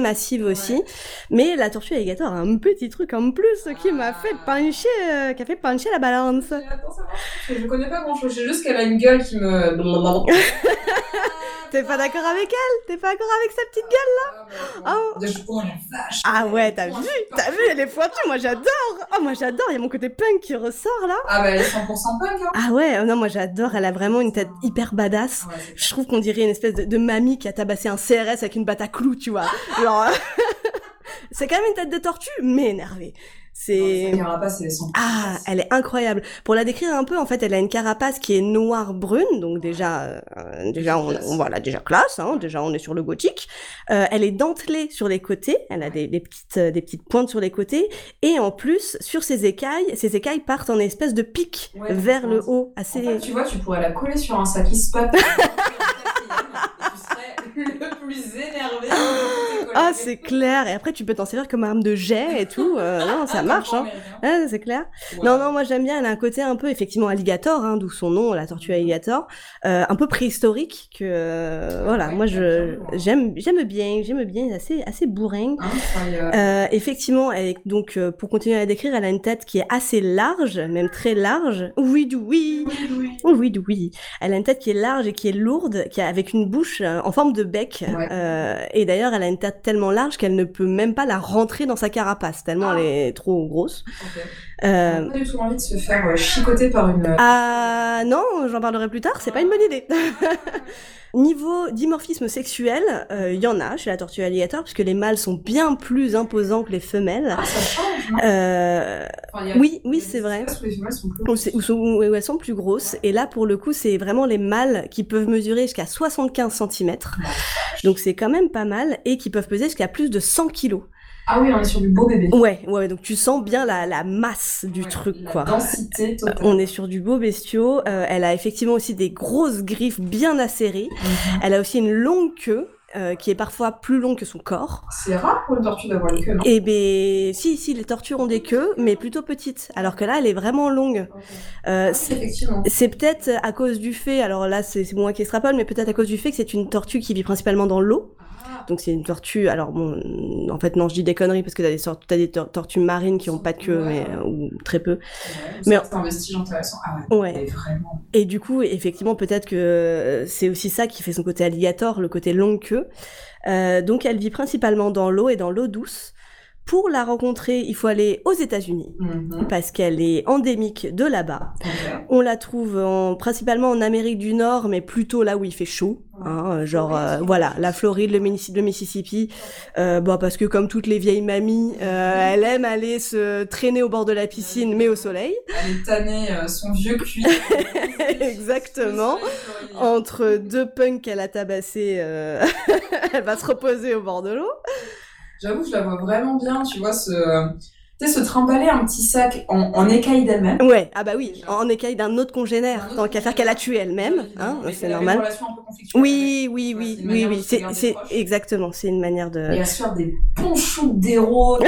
massive aussi. Ouais. Mais la tortue alligator a un petit truc en plus qui a fait pencher la balance. Mais attends, ça marche. Je connais pas grand-chose. Je sais juste qu'elle a une gueule qui me... T'es pas d'accord avec elle ? T'es pas d'accord avec sa petite gueule là ? Oh la vache ! Ah ouais, t'as vu, elle est foutue, moi j'adore. Oh moi j'adore, il y a mon côté punk qui ressort là. Ah bah elle est 100% punk hein. Ah ouais, non moi j'adore, elle a vraiment une tête hyper badass. Ouais, je trouve qu'on dirait une espèce de mamie qui a tabassé un CRS avec une batte à clous, tu vois. Genre c'est quand même une tête de tortue mais énervée. C'est... Non, carapace, elle est incroyable. Pour la décrire un peu, en fait, elle a une carapace qui est noire-brune, donc déjà classe, hein, déjà on est sur le gothique. Elle est dentelée sur les côtés, elle a des petites pointes sur les côtés, et en plus, sur ses écailles partent en espèce de pic vers le haut. Assez... En fait, tu vois, tu pourrais la coller sur un sac e-spot. Tu serais le plus énervé. Ah, c'est clair. Et après, tu peux t'en servir comme arme de jet et tout. Non, ça marche, hein. Ah, c'est clair. Ouais. Non, moi, j'aime bien. Elle a un côté un peu, effectivement, alligator, hein, d'où son nom, la tortue alligator. Un peu préhistorique que, moi, j'aime bien, assez bourrin. Effectivement, elle est, donc, pour continuer à la décrire, elle a une tête qui est assez large, même très large. Oui. Elle a une tête qui est large et qui est lourde, avec une bouche en forme de bec. Ouais. Et d'ailleurs, elle a une tête tellement large qu'elle ne peut même pas la rentrer dans sa carapace, tellement elle est trop grosse. Okay. On n'a pas du tout envie de se faire chicoter par une... Ah non, j'en parlerai plus tard, c'est pas une bonne idée. Niveau dimorphisme sexuel, il y en a chez la tortue alligator, puisque les mâles sont bien plus imposants que les femelles. Ah, ça change, non ? Oui, c'est vrai. Les femelles sont plus grosses. Où elles sont plus grosses. Ouais. Et là, pour le coup, c'est vraiment les mâles qui peuvent mesurer jusqu'à 75 cm. Ouais. Donc, c'est quand même pas mal. Et qui peuvent peser jusqu'à plus de 100 kilos. Ah oui, on est sur du beau bébé. Ouais, donc tu sens bien la masse du truc, quoi. La densité totale. On est sur du beau bestiau. Elle a effectivement aussi des grosses griffes bien acérées. Mm-hmm. Elle a aussi une longue queue. Qui est parfois plus long que son corps. C'est rare pour une tortue d'avoir une queue, non ? Eh ben, si, les tortues ont des queues, mais plutôt petites, alors que là, elle est vraiment longue. Okay. Effectivement. C'est peut-être à cause du fait, alors là, c'est moi qui extrapole, mais peut-être à cause du fait que c'est une tortue qui vit principalement dans l'eau. Ah. Donc c'est une tortue, alors bon, en fait, non, je dis des conneries, parce que t'as des tortues marines qui n'ont pas de queue, mais, ou très peu. Ouais, mais c'est un vestige intéressant. Ah ouais. Vraiment... Et du coup, effectivement, peut-être que c'est aussi ça qui fait son côté alligator, le côté longue queue. Donc elle vit principalement dans l'eau et dans l'eau douce. Pour la rencontrer, il faut aller aux États-Unis parce qu'elle est endémique de là-bas. Okay. On la trouve principalement en Amérique du Nord, mais plutôt là où il fait chaud. Hein, genre la Floride, le Mississippi, parce que comme toutes les vieilles mamies, elle aime aller se traîner au bord de la piscine, mais au soleil. Elle est tannée son vieux cuir. Exactement. Entre deux punks qu'elle a tabassés, elle va se reposer au bord de l'eau. J'avoue que je la vois vraiment bien, tu vois, Tu sais, se trimballer un petit sac en écaille d'elle-même. Ouais, ah bah oui, en écaille d'un autre congénère, tant qu'à faire qu'elle a tué elle-même, hein, c'est normal. Relation un peu conflictuelle. Oui, c'est exactement, c'est une manière de... Et à se faire des ponchous d'héros.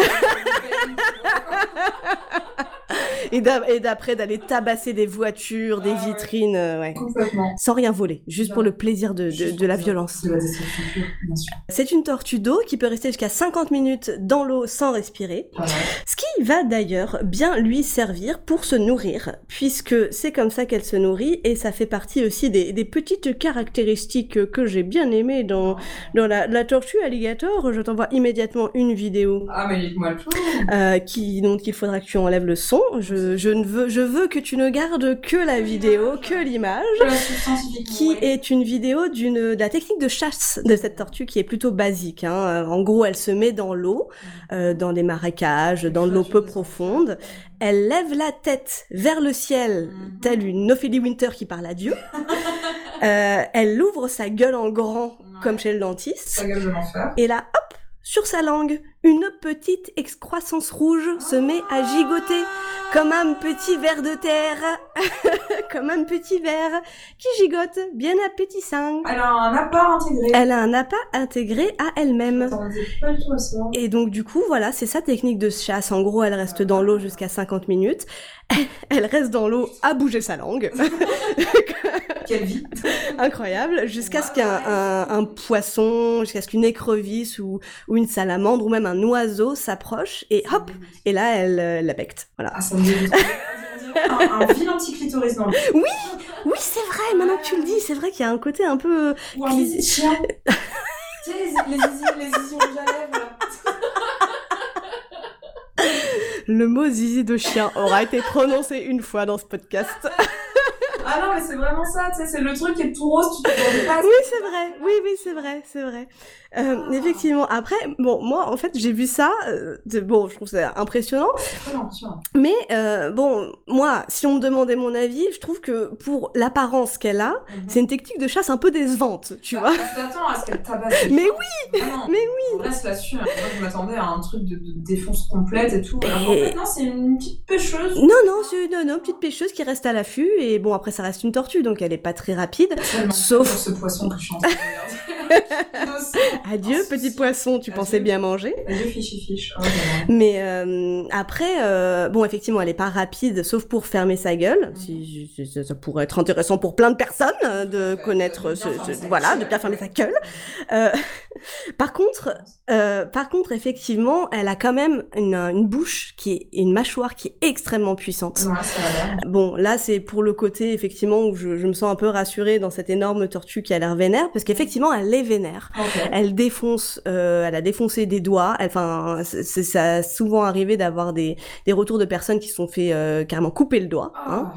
Et d'après, d'aller tabasser des voitures, des vitrines, ouais. Complètement. Sans rien voler, juste pour le plaisir de la violence. De la destruction pure, bien sûr. C'est une tortue d'eau qui peut rester jusqu'à 50 minutes dans l'eau sans respirer. Ah ouais. Ce qui va d'ailleurs bien lui servir pour se nourrir, puisque c'est comme ça qu'elle se nourrit, et ça fait partie aussi des petites caractéristiques que j'ai bien aimées dans la tortue alligator. Je t'envoie immédiatement une vidéo. Ah, mais dites-moi le tout. Donc il faudra que tu enlèves le son. Je veux que tu ne gardes que la vidéo, que l'image, qui est une vidéo de la technique de chasse de cette tortue qui est plutôt basique, hein. En gros, elle se met dans l'eau, dans des marécages, dans de l'eau peu profonde. Elle lève la tête vers le ciel, telle une Ophélie Winter qui parle à Dieu. Elle ouvre sa gueule en grand, comme chez le dentiste. Et là, hop, sur sa langue, une petite excroissance rouge se met à gigoter comme un petit ver de terre, comme un petit ver qui gigote bien appétissant. Elle a un appât intégré. Elle a un appât intégré à elle-même. Pas du tout ça. Et donc du coup, voilà, c'est sa technique de chasse. En gros, elle reste dans l'eau jusqu'à 50 minutes. Elle reste dans l'eau à bouger sa langue. Quelle vie. Incroyable. Jusqu'à ce qu'un poisson, jusqu'à ce qu'une écrevisse ou une salamandre ou même un oiseau s'approche et hop, et là elle l'affecte. Voilà. Ah, ça me dit un vilain petit clitoris dans le... Oui, c'est vrai, maintenant que tu le dis, c'est vrai qu'il y a un côté un peu... Ou un chien. Tu sais, les zizi rouges à lèvres, là. Le mot zizi de chien aura été prononcé une fois dans ce podcast. Ah non, mais c'est vraiment ça, tu sais, c'est le truc qui est tout rose, tu te demandes pas. Oui, c'est vrai. Effectivement, après, bon, moi, en fait, j'ai vu ça, je trouve ça impressionnant. Mais, moi, si on me demandait mon avis, je trouve que pour l'apparence qu'elle a, c'est une technique de chasse un peu décevante, tu vois. Je m'attends à ce qu'elle tabasse. Mais oui. On reste là-dessus, hein. Moi, je m'attendais à un truc de défonce complète et tout. Alors, en fait, non, c'est une petite pêcheuse. Non, une petite pêcheuse qui reste à l'affût, et bon, après, ça reste une tortue, donc elle est pas très rapide. Tellement sauf ce poisson que je chante. Adieu, petit poisson, tu pensais bien manger. Adieu, fiche. Oh, mais après, effectivement, elle est pas rapide, sauf pour fermer sa gueule. Si, ça pourrait être intéressant pour plein de personnes de connaître de bien fermer sa gueule. Par contre, effectivement, elle a quand même une bouche une mâchoire qui est extrêmement puissante. Ouais, ça a l'air. Bon, là, c'est pour le côté effectivement où je me sens un peu rassurée dans cette énorme tortue qui a l'air vénère, parce qu'effectivement, elle est vénère. Okay. Elle défonce, elle a défoncé des doigts. Enfin, ça a souvent arrivé d'avoir des retours de personnes qui se sont fait carrément couper le doigt. Hein.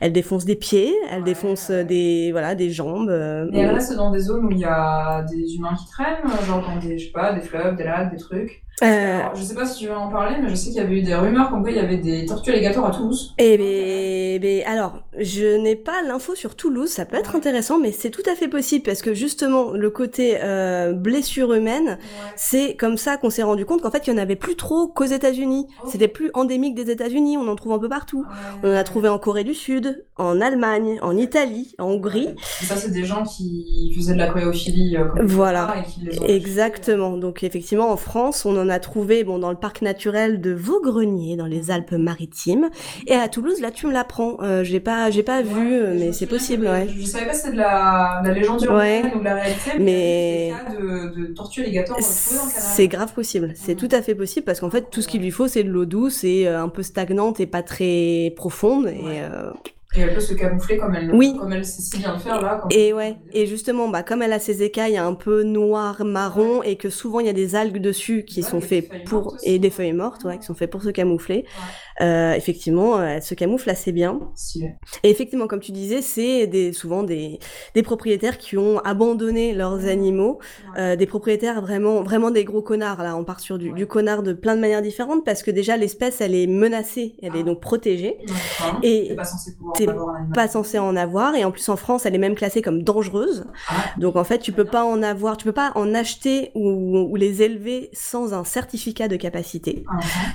Elle défonce des pieds, elle défonce des jambes. Et elle reste dans des zones où il y a des humains qui traînent, genre dans des fleuves, des lacs, des trucs. Alors, je sais pas si tu veux en parler, mais je sais qu'il y avait eu des rumeurs comme quoi il y avait des tortues alligators à Toulouse. Alors, je n'ai pas l'info sur Toulouse, ça peut être intéressant, mais c'est tout à fait possible parce que justement, le côté blessure humaine, c'est comme ça qu'on s'est rendu compte qu'en fait, il y en avait plus trop qu'aux États-Unis. Oh. C'était plus endémique des États-Unis, on en trouve un peu partout. Ouais. On en a trouvé en Corée du Sud, en Allemagne, en Italie, en Hongrie. Et ça, c'est des gens qui faisaient de l'aquariophilie. Voilà, exactement. Donc effectivement, en France, on en a trouvé dans le parc naturel de Vaugrenier, dans les Alpes-Maritimes. Et à Toulouse, là, tu me l'apprends. J'ai pas vu, mais c'est possible. Je savais pas si c'était de la légende urbaine ou de la réalité, mais il y a des cas de tortues alligators retrouvées dans le canal. C'est grave possible. C'est tout à fait possible, parce qu'en fait, tout ce qu'il lui faut, c'est de l'eau douce et un peu stagnante et pas très profonde. Et elle peut se camoufler comme elle sait si bien le faire, là. Et justement, comme elle a ses écailles un peu noires, marron, et que souvent il y a des algues dessus qui sont faites pour... Et des feuilles mortes, qui sont faites pour se camoufler. Ouais. Effectivement, elle se camoufle assez bien. Stylé. Et effectivement, comme tu disais, c'est souvent des propriétaires qui ont abandonné leurs animaux. Ouais. Des propriétaires vraiment, vraiment des gros connards, là. On part sur du connard de plein de manières différentes, parce que déjà, l'espèce, elle est menacée. Elle est donc protégée. Ouais, et... C'est pas censé pouvoir... c'est pas censé en avoir, et en plus en France elle est même classée comme dangereuse. Donc en fait tu peux pas en avoir, tu peux pas en acheter ou les élever sans un certificat de capacité.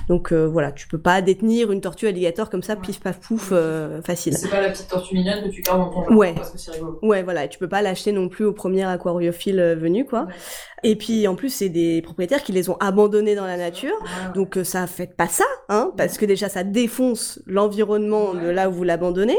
Donc voilà, tu peux pas détenir une tortue alligator comme ça pif paf pouf facile. C'est pas la petite tortue mignonne que tu gardes dans ton jardin parce que c'est rigolo. Ouais, voilà, et tu peux pas l'acheter non plus au premier aquariophile venu quoi. Ouais. Et puis en plus c'est des propriétaires qui les ont abandonnés dans la nature, donc ça faites pas ça, hein, parce que déjà ça défonce l'environnement de là où vous l'abandonnez.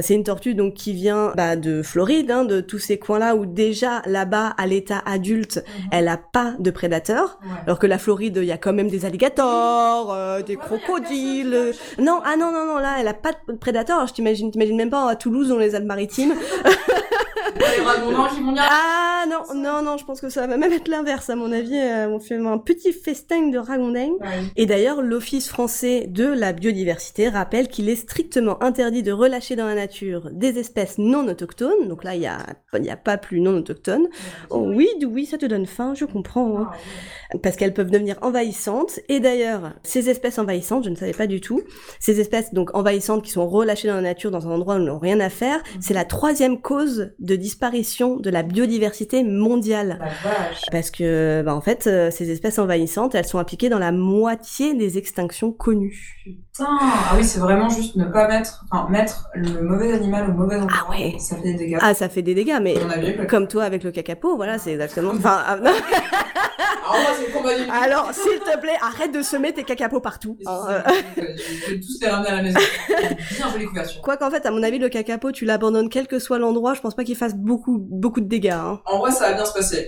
C'est une tortue donc qui vient de Floride, hein, de tous ces coins-là où déjà là-bas à l'état adulte elle a pas de prédateurs, alors que la Floride il y a quand même des alligators, des crocodiles. Non, ah non non non, là elle a pas de prédateurs. Alors, je t'imagine même pas à Toulouse dans les Alpes-Maritimes. Ah non non non, je pense que ça va même être l'inverse à mon avis. On fait un petit festin de ragondins. Et d'ailleurs l'Office français de la biodiversité rappelle qu'il est strictement interdit de relâcher dans la nature des espèces non autochtones. Donc là il y a pas plus non autochtones. Oh, oui ça te donne faim, je comprends, hein. Parce qu'elles peuvent devenir envahissantes. Et d'ailleurs ces espèces envahissantes, je ne savais pas du tout, ces espèces donc envahissantes qui sont relâchées dans la nature dans un endroit où elles n'ont rien à faire, c'est la troisième cause de disparition de la biodiversité mondiale. Parce que, en fait, ces espèces envahissantes, elles sont impliquées dans la moitié des extinctions connues. Putain, ah oui, c'est vraiment juste ne pas mettre le mauvais animal au mauvais endroit. Ah ouais. Ça fait des dégâts. Ah, ça fait des dégâts, mais comme toi avec le cacapo, voilà, c'est exactement... Alors, s'il te plaît, arrête de semer tes cacapos partout. Je vais tous les ramener à la maison. Bien jolies couvertures. Quoi qu'en fait, à mon avis, le cacapo, tu l'abandonnes quel que soit l'endroit, je pense pas qu'il fasse beaucoup de dégâts. Hein. En vrai, ça va bien se passer.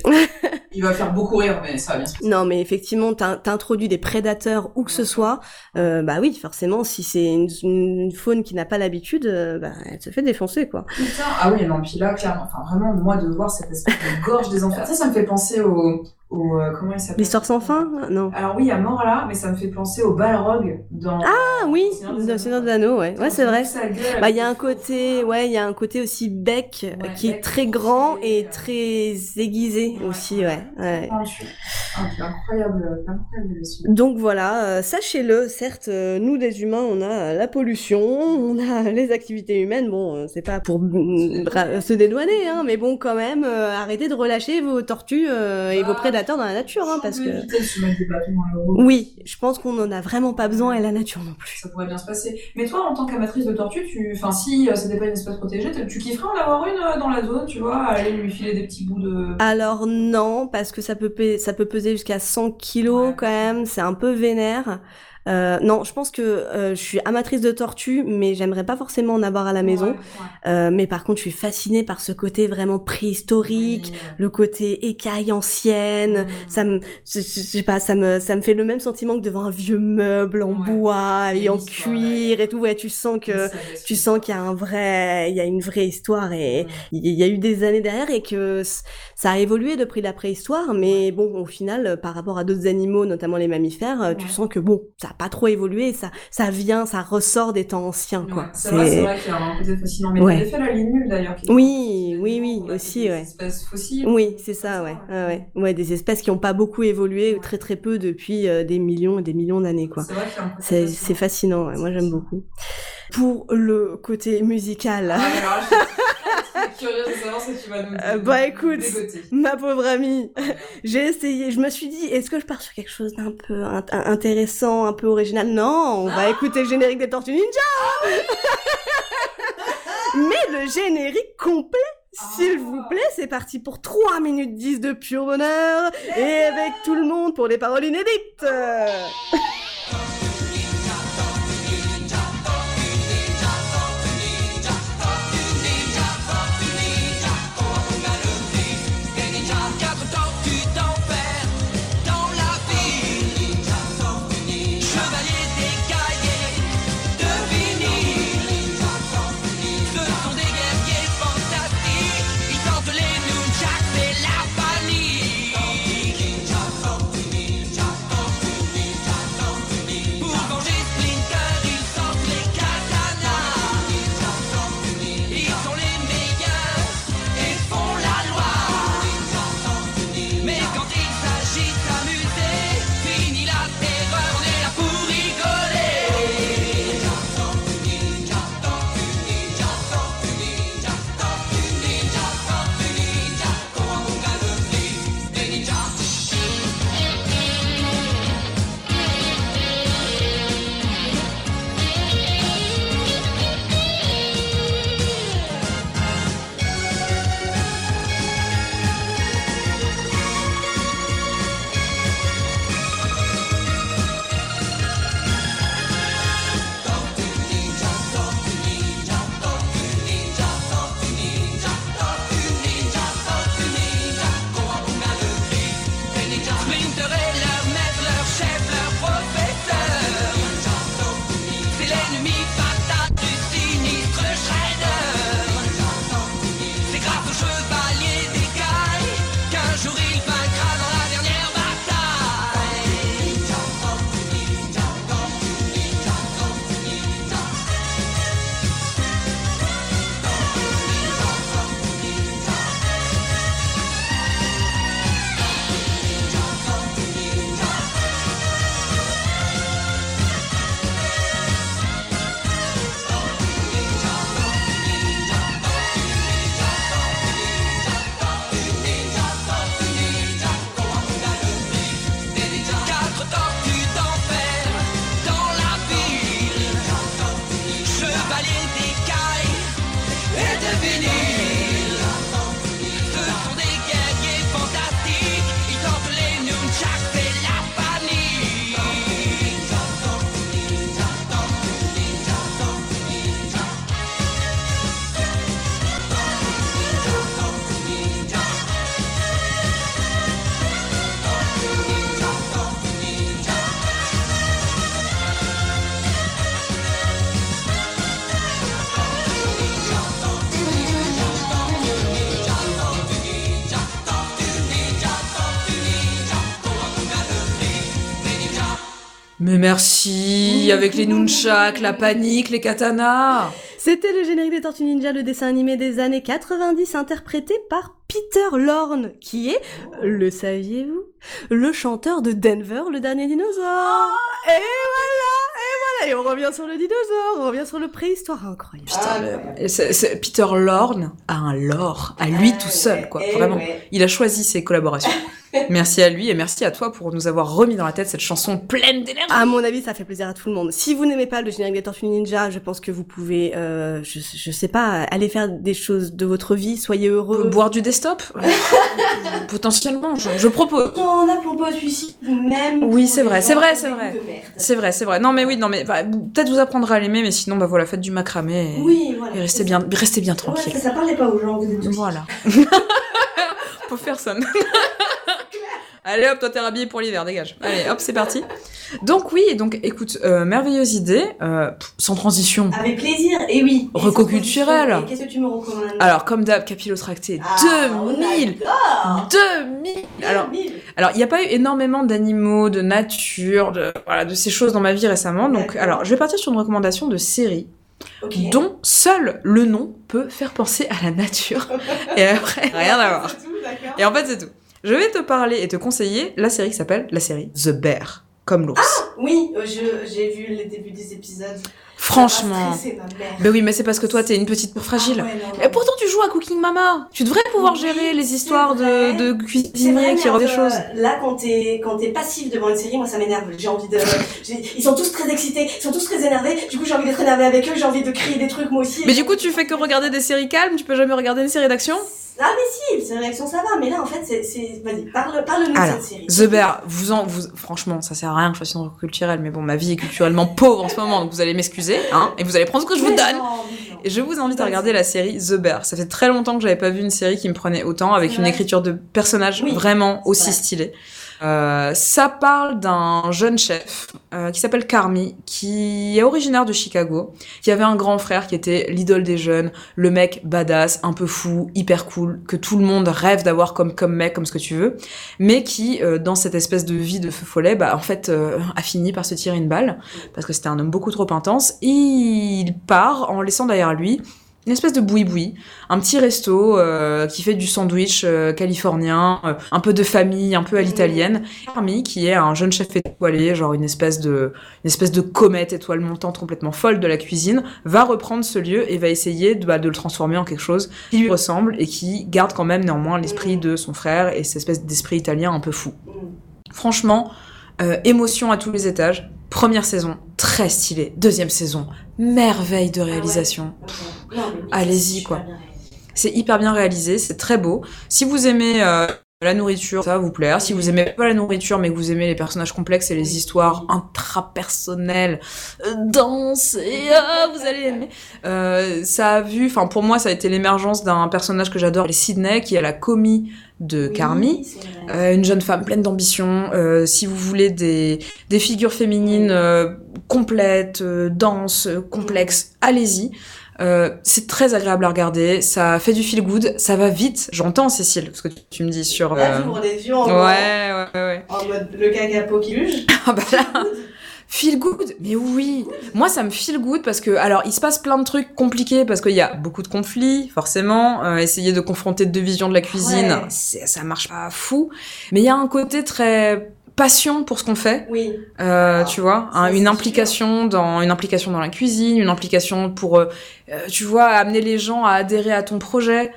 Il va faire beaucoup rire, mais ça va bien se passer. Non, mais effectivement, t'introduis des prédateurs où que ce soit. Bah oui, forcément, si c'est une faune qui n'a pas l'habitude, elle se fait défoncer, quoi. Putain, ah oui, non, puis là, clairement, enfin, vraiment, moi, de voir cette espèce de gorge des enfers, ça me fait penser au comment il s'appelle, l'histoire sans fin, non? Alors oui, à mort là, mais ça me fait penser au Balrog dans Seigneur des Anneaux, ouais, c'est vrai. Il y a un côté, il y a un côté aussi bec qui est très grand et très aiguisé aussi, ouais. Incroyable. Donc voilà, sachez-le, certes, nous des humains, on a la pollution, on a les activités humaines, c'est pas pour se dédouaner, hein, mais bon, quand même, arrêtez de relâcher vos tortues et vos prédateurs dans la nature, hein, parce que... Oui, je pense qu'on en a vraiment pas besoin, et la nature non plus. Ça pourrait bien se passer. Mais toi, en tant qu'amatrice de tortue, si c'était pas une espèce protégée, tu kifferais en avoir une dans la zone, tu vois, aller lui filer des petits bouts de... Alors non, parce que ça peut peser jusqu'à 100 kilos quand même, c'est un peu vénère. Non, je pense que je suis amatrice de tortues, mais j'aimerais pas forcément en avoir à la maison. Mais par contre, je suis fascinée par ce côté vraiment préhistorique, le côté écaille ancienne. Ça me fait le même sentiment que devant un vieux meuble en bois et en cuir et tout. Ouais, tu sens qu'il y a une vraie histoire, et il y a eu des années derrière, et que ça a évolué depuis la préhistoire. Mais bon, au final, par rapport à d'autres animaux, notamment les mammifères, tu sens que ça a pas trop évolué, ça ressort des temps anciens, quoi. C'est vrai qu'il y a un côté fascinant, mais t'as fait la ligne nulle d'ailleurs. Oui, aussi, des espèces fossiles. Oui, c'est ça, ouais, des espèces qui ont pas beaucoup évolué, très très peu depuis des millions et des millions d'années, quoi. C'est vrai qu'il y a un côté fascinant. C'est fascinant, moi j'aime beaucoup. Pour le côté musical. Curieuse de savoir ce que tu vas nous dire. Écoute, ma pauvre amie, j'ai essayé, je me suis dit, est-ce que je pars sur quelque chose d'un peu intéressant, un peu original? Non, on va écouter le générique des Tortues Ninja. Mais le générique complet, s'il vous plaît, c'est parti pour 3 minutes 10 de pur bonheur, et avec tout le monde pour les paroles inédites. Mais merci, avec les nunchaks, la panique, les katanas. C'était le générique des Tortues Ninja, le dessin animé des années 90, interprété par Peter Lorne, qui est, le saviez-vous, le chanteur de Denver, le dernier dinosaure. Oh, et voilà, et on revient sur le dinosaure, on revient sur le préhistoire, incroyable. Putain, Peter Lorne a un lore, à lui tout seul, quoi, vraiment. Il a choisi ses collaborations. Merci à lui et merci à toi pour nous avoir remis dans la tête cette chanson pleine d'énergie. À mon avis, ça fait plaisir à tout le monde. Si vous n'aimez pas le générique des Tortues Ninja, je pense que vous pouvez, je sais pas, aller faire des choses de votre vie, soyez heureux. Boire du desktop. Potentiellement, je propose. On a propos suicide même. Oui, c'est vrai. Non mais bah, peut-être vous apprendrez à l'aimer, mais sinon bah voilà, faites du macramé. Et, oui, voilà. Et restez bien tranquille. Ouais, ça parlait pas aux gens, vous êtes tous. Voilà. Pauvre personne. Allez hop, toi t'es rhabillé pour l'hiver, dégage. Allez hop, c'est parti. Donc écoute, merveilleuse idée, sans transition. Avec plaisir, et oui. Recoculturel. Qu'est-ce que tu me recommandes ? Alors comme d'hab, capillotracté, 2000. Alors il n'y a pas eu énormément d'animaux, de nature, de ces choses dans ma vie récemment. Donc alors je vais partir sur une recommandation de série. Okay. Dont seul le nom peut faire penser à la nature. Et après, rien à voir. Et en fait, c'est tout. Je vais te parler et te conseiller la série qui s'appelle la série The Bear, comme l'ours. Ah oui, j'ai vu les débuts des épisodes. Franchement. Ben oui, mais c'est parce que toi, t'es une petite pour fragile. Ah ouais, non. Et pourtant, tu joues à Cooking Mama. Tu devrais pouvoir gérer les histoires de cuisiniers qui rendent des choses. Là, quand t'es passif devant une série, moi, ça m'énerve. J'ai envie de. Ils sont tous très excités, ils sont tous très énervés. Du coup, j'ai envie d'être énervée avec eux, j'ai envie de crier des trucs moi aussi. Mais du coup, tu fais que regarder des séries calmes. Tu peux jamais regarder une série d'action. Ah mais si, c'est une réaction, ça va, mais là en fait c'est... Vas-y, parle-nous de cette série. The Bear, franchement, ça sert à rien que je fasse une recours culturelle, mais bon, ma vie est culturellement pauvre en ce moment, donc vous allez m'excuser, hein, et vous allez prendre ce que je vous donne. Non. Et je vous invite à regarder la série The Bear. Ça fait très longtemps que j'avais pas vu une série qui me prenait autant, avec une écriture de personnages vraiment aussi stylée. Ça parle d'un jeune chef qui s'appelle Carmi, qui est originaire de Chicago, qui avait un grand frère qui était l'idole des jeunes, le mec badass, un peu fou, hyper cool, que tout le monde rêve d'avoir comme mec, comme ce que tu veux, mais qui, dans cette espèce de vie de feu follet, bah en fait, a fini par se tirer une balle, parce que c'était un homme beaucoup trop intense, et il part en laissant derrière lui une espèce de boui-boui, un petit resto qui fait du sandwich californien, un peu de famille, un peu à l'italienne. Carmi, qui est un jeune chef étoilé, genre une espèce de comète étoile montante complètement folle de la cuisine, va reprendre ce lieu et va essayer de le transformer en quelque chose qui lui ressemble et qui garde quand même néanmoins l'esprit de son frère et cette espèce d'esprit italien un peu fou. Franchement, émotion à tous les étages. Première saison, très stylée. Deuxième saison, merveille de réalisation. Ah ouais. Okay. Allez-y, quoi. C'est hyper bien réalisé, c'est très beau. Si vous aimez la nourriture, ça va vous plaire. Si vous aimez pas la nourriture, mais que vous aimez les personnages complexes et les histoires intrapersonnelles, denses, et vous allez aimer. Pour moi, ça a été l'émergence d'un personnage que j'adore, Sydney, qui est la commis de Carmi, une jeune femme pleine d'ambition. Si vous voulez des figures féminines complètes, denses, complexes, allez-y. C'est très agréable à regarder, ça fait du feel good, ça va vite. J'entends, Cécile, ce que tu me dis sur... J'ouvre les yeux en ouais. En mode le caca pot qui luge. Ah bah là, feel good, mais oui. Moi, ça me feel good parce que, alors, il se passe plein de trucs compliqués parce qu'il y a beaucoup de conflits, forcément. Essayer de confronter deux visions de la cuisine, ça marche pas fou. Mais il y a un côté très... passion pour ce qu'on fait, tu vois, une implication dans la cuisine, une implication pour, tu vois, amener les gens à adhérer à ton projet.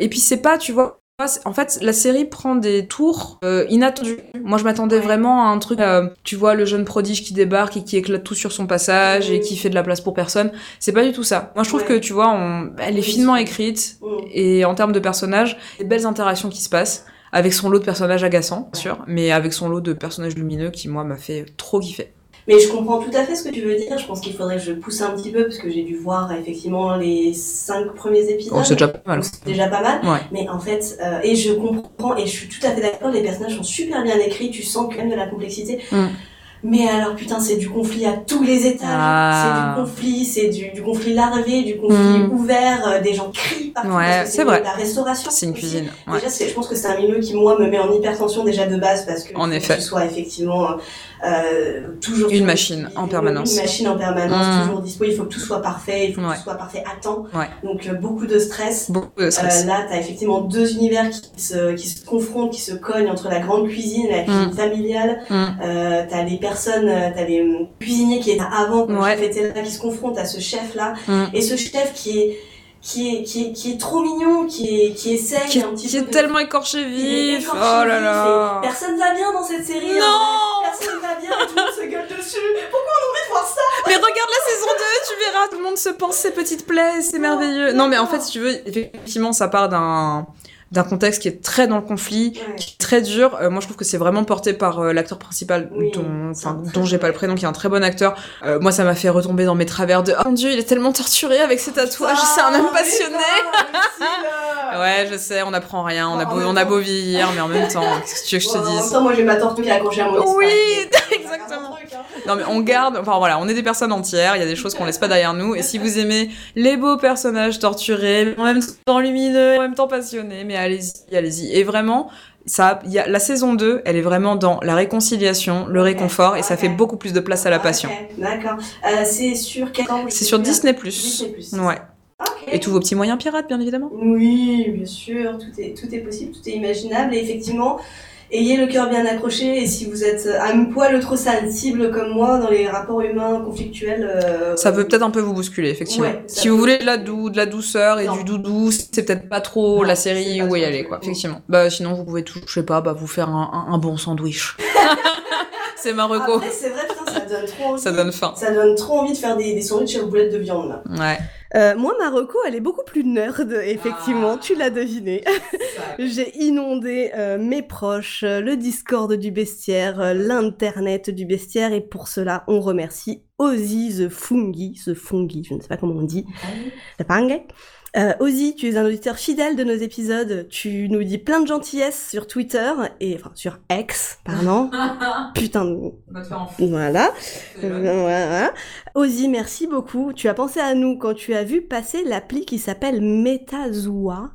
Et puis c'est pas, tu vois, en fait, la série prend des tours inattendus. Moi, je m'attendais vraiment à un truc, tu vois, le jeune prodige qui débarque et qui éclate tout sur son passage et qui fait de la place pour personne. C'est pas du tout ça. Moi, je trouve que, tu vois, elle est finement écrite et en termes de personnages, des belles interactions qui se passent. Avec son lot de personnages agaçants, bien sûr, mais avec son lot de personnages lumineux qui, moi, m'a fait trop kiffer. Mais je comprends tout à fait ce que tu veux dire. Je pense qu'il faudrait que je pousse un petit peu, parce que j'ai dû voir, effectivement, les 5 premiers épisodes. Oh, c'est déjà pas mal. Ouais. Mais en fait, et je comprends, et je suis tout à fait d'accord, les personnages sont super bien écrits, tu sens quand même de la complexité. Mais alors, putain, c'est du conflit à tous les étages. Ah. C'est du conflit larvé, du conflit ouvert, des gens crient partout. Ouais, c'est vrai. La restauration. C'est une cuisine. Ouais. Déjà, je pense que c'est un milieu qui, moi, me met en hypertension déjà de base parce que, en effet, que ce soit effectivement toujours... Une machine en permanence. Une machine en permanence, toujours dispo. Il faut que tout soit parfait, il faut que tout soit parfait à temps. Ouais. Donc, beaucoup de stress. Beaucoup de stress. Là, t'as effectivement deux univers qui se confrontent, qui se cognent entre la grande cuisine, la cuisine familiale. T'as les personnes, t'as les cuisiniers qui étaient avant, qui se confrontent à ce chef-là, et ce chef qui est trop mignon, qui est sec, qui est un petit qui peu, est tellement écorché vif. Oh là là. Personne va bien dans cette série. Non. Personne va bien. Tout le monde se gueule dessus. Pourquoi on aurait de voir ça? Mais regarde la saison 2, tu verras. Tout le monde se pense ses petites plaies, c'est merveilleux. Non, mais en fait, si tu veux, effectivement, ça part d'un contexte qui est très dans le conflit, qui est très dur. Moi, je trouve que c'est vraiment porté par l'acteur principal, dont j'ai pas le prénom, qui est un très bon acteur. Moi, ça m'a fait retomber dans mes travers de « Oh mon Dieu, il est tellement torturé avec ses tatouages, c'est un homme passionné !» Ouais, je sais, on apprend rien, on a beau vieillir, mais en même temps, qu'est-ce que tu veux que je te dise ? En même temps, moi, j'ai ma tortue à accrocher à mon... Oui, exactement. Non, mais on garde... Enfin, voilà, on est des personnes entières, il y a des choses qu'on laisse pas derrière nous, et si vous aimez les beaux personnages torturés, en même temps lumineux, en même temps passionnés, mais allez-y, allez-y. Et vraiment... la saison 2, elle est vraiment dans la réconciliation, le réconfort, et ça fait beaucoup plus de place à la passion. D'accord. C'est sur quel temps ? C'est sur Disney+. Ouais. Okay. Et tous vos petits moyens pirates, bien évidemment. Oui, bien sûr. Tout est possible, tout est imaginable. Et effectivement, ayez le cœur bien accroché. Et si vous êtes un poil trop sensible comme moi dans les rapports humains conflictuels... ça peut peut-être un peu vous bousculer, effectivement. Ouais, si vous voulez de la douceur et du doudou, c'est peut-être pas trop la série où y aller, quoi. Effectivement. Bah, sinon, vous pouvez tout, je sais pas, vous faire un bon sandwich. C'est ma reco. Après, c'est vrai, putain, ça donne trop envie. Ça donne faim. Ça donne trop envie de faire des sandwichs aux boulettes de viande, là. Ouais. Moi, ma reco, elle est beaucoup plus nerd, effectivement, tu l'as deviné. J'ai inondé mes proches, le Discord du bestiaire, l'internet du bestiaire, et pour cela, on remercie Ozzy The Fungi, je ne sais pas comment on dit, The Fungi. Ozzy, tu es un auditeur fidèle de nos épisodes, tu nous dis plein de gentillesses sur Twitter, sur X, pardon. Putain de... Voilà. Ozzy, merci beaucoup, tu as pensé à nous quand tu as vu passer l'appli qui s'appelle Metazoa.